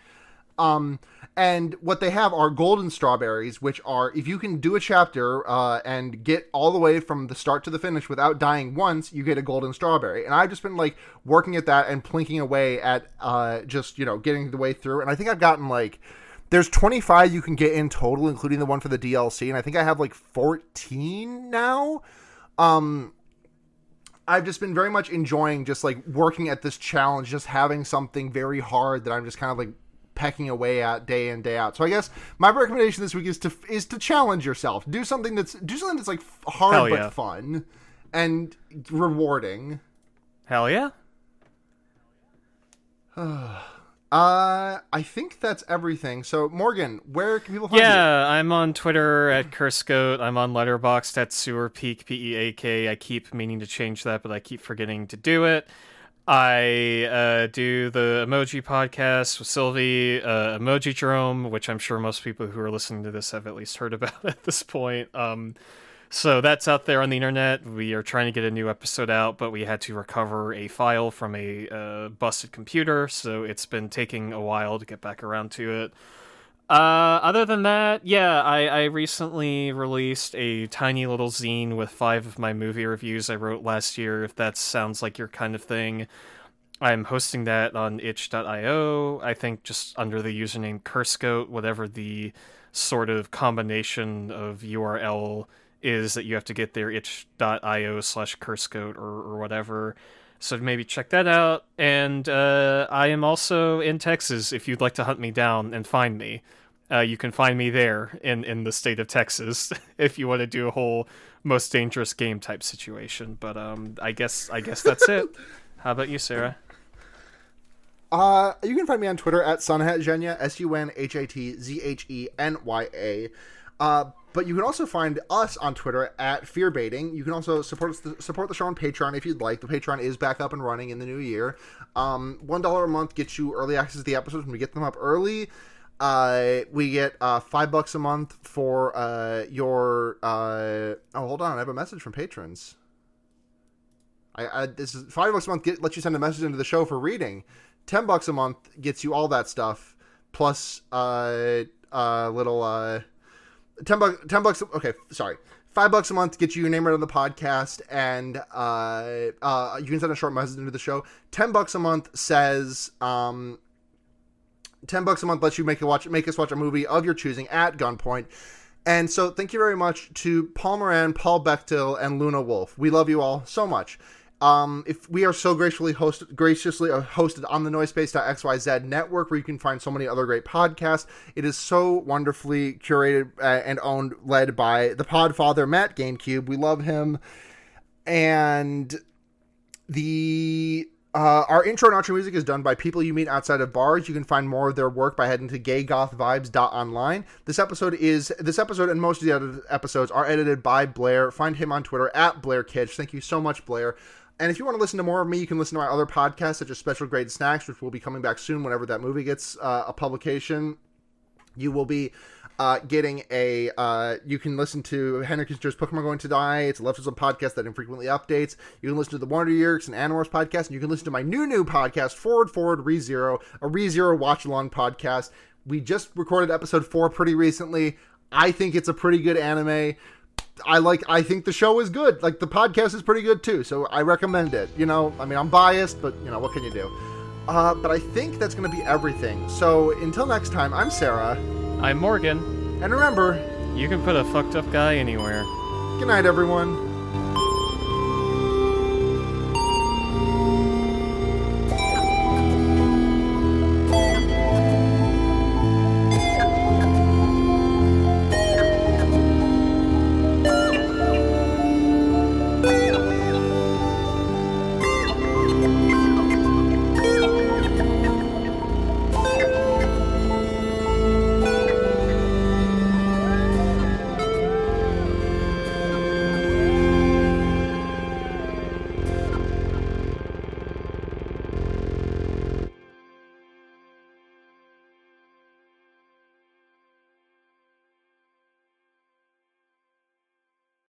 Um, and what they have are golden strawberries, which are, if you can do a chapter uh, and get all the way from the start to the finish without dying once, you get a golden strawberry. And I've just been, like, working at that and plinking away at uh, just, you know, getting the way through. And I think I've gotten, like... There's twenty-five you can get in total, including the one for the D L C, and I think I have, like, fourteen now. Um, I've just been very much enjoying just, like, working at this challenge, just having something very hard that I'm just kind of, like, pecking away at day in, day out. So I guess my recommendation this week is to is to challenge yourself. Do something that's, do something that's like, hard Hell yeah. but fun and rewarding. Hell yeah. Ugh. Uh, I think that's everything. So, Morgan, where can people find yeah, you? Yeah, I'm on Twitter at CurseGoat. I'm on Letterboxd at SewerPeak, P E A K. I keep meaning to change that, but I keep forgetting to do it. I uh, do the Emoji Podcast with Sylvie, uh, Emojidrome, which I'm sure most people who are listening to this have at least heard about at this point. Um, so that's out there on the internet. We are trying to get a new episode out, but we had to recover a file from a uh, busted computer, so it's been taking a while to get back around to it. Uh, other than that, yeah, I, I recently released a tiny little zine with five of my movie reviews I wrote last year, if that sounds like your kind of thing. I'm hosting that on itch dot io, I think just under the username CurseGoat, whatever the sort of combination of U R L is that you have to get there, itch dot io slash CurseGoat or, or whatever. So maybe check that out. And uh, I am also in Texas if you'd like to hunt me down and find me. Uh, you can find me there in, in the state of Texas if you want to do a whole most dangerous game type situation. But um, I guess I guess that's it. How about you, Sarah? Uh, you can find me on Twitter at sunhatzhenya, S U N H A T Z H E N Y A. Uh, But you can also find us on Twitter at Fearbaiting. You can also support us, support the show on Patreon if you'd like. The Patreon is back up and running in the new year. Um, one dollar a month gets you early access to the episodes when we get them up early. Uh, we get uh, five bucks a month for uh, your... Uh, oh, hold on. I have a message from patrons. I, I this is five bucks a month get, lets you send a message into the show for reading. ten bucks a month gets you all that stuff. Plus a uh, uh, little... Uh, Ten bucks. Ten bucks. Okay, sorry. Five bucks a month gets you your name right on the podcast, and uh, uh, you can send a short message into the show. Ten bucks a month says. Um, ten bucks a month lets you make a watch, make us watch a movie of your choosing at gunpoint. And so, thank you very much to Paul Moran, Paul Bechtel, and Luna Wolf. We love you all so much. Um, if we are so graciously hosted, graciously hosted on the noisepace dot X Y Z network, where you can find so many other great podcasts. It is so wonderfully curated uh, and owned, led by the Podfather Matt GameCube. We love him, and the uh, our intro and outro music is done by people you meet outside of bars. You can find more of their work by heading to gay goth vibes dot online. This episode is this episode and most of the other episodes are edited by Blair. Find him on Twitter at Blair Kitch. Thank you so much, Blair. And if you want to listen to more of me, you can listen to my other podcasts, such as Special Grade Snacks, which will be coming back soon whenever that movie gets uh, a publication. You will be uh, getting a, uh, you can listen to Henry Kissinger's Pokemon Going to Die. It's a Leftism podcast that infrequently updates. You can listen to the Wonder Yerks and Animorphs podcast, and you can listen to my new, new podcast, Forward, Forward, Re Zero, a Re Zero watch along podcast. We just recorded episode four pretty recently. I think it's a pretty good anime. I like, I think the show is good. Like, the podcast is pretty good too. So I recommend it. You know, I mean, I'm biased, but you know, what can you do? Uh, but I think that's going to be everything. So until next time, I'm Sarah. I'm Morgan. And remember, you can put a fucked up guy anywhere. Good night, everyone.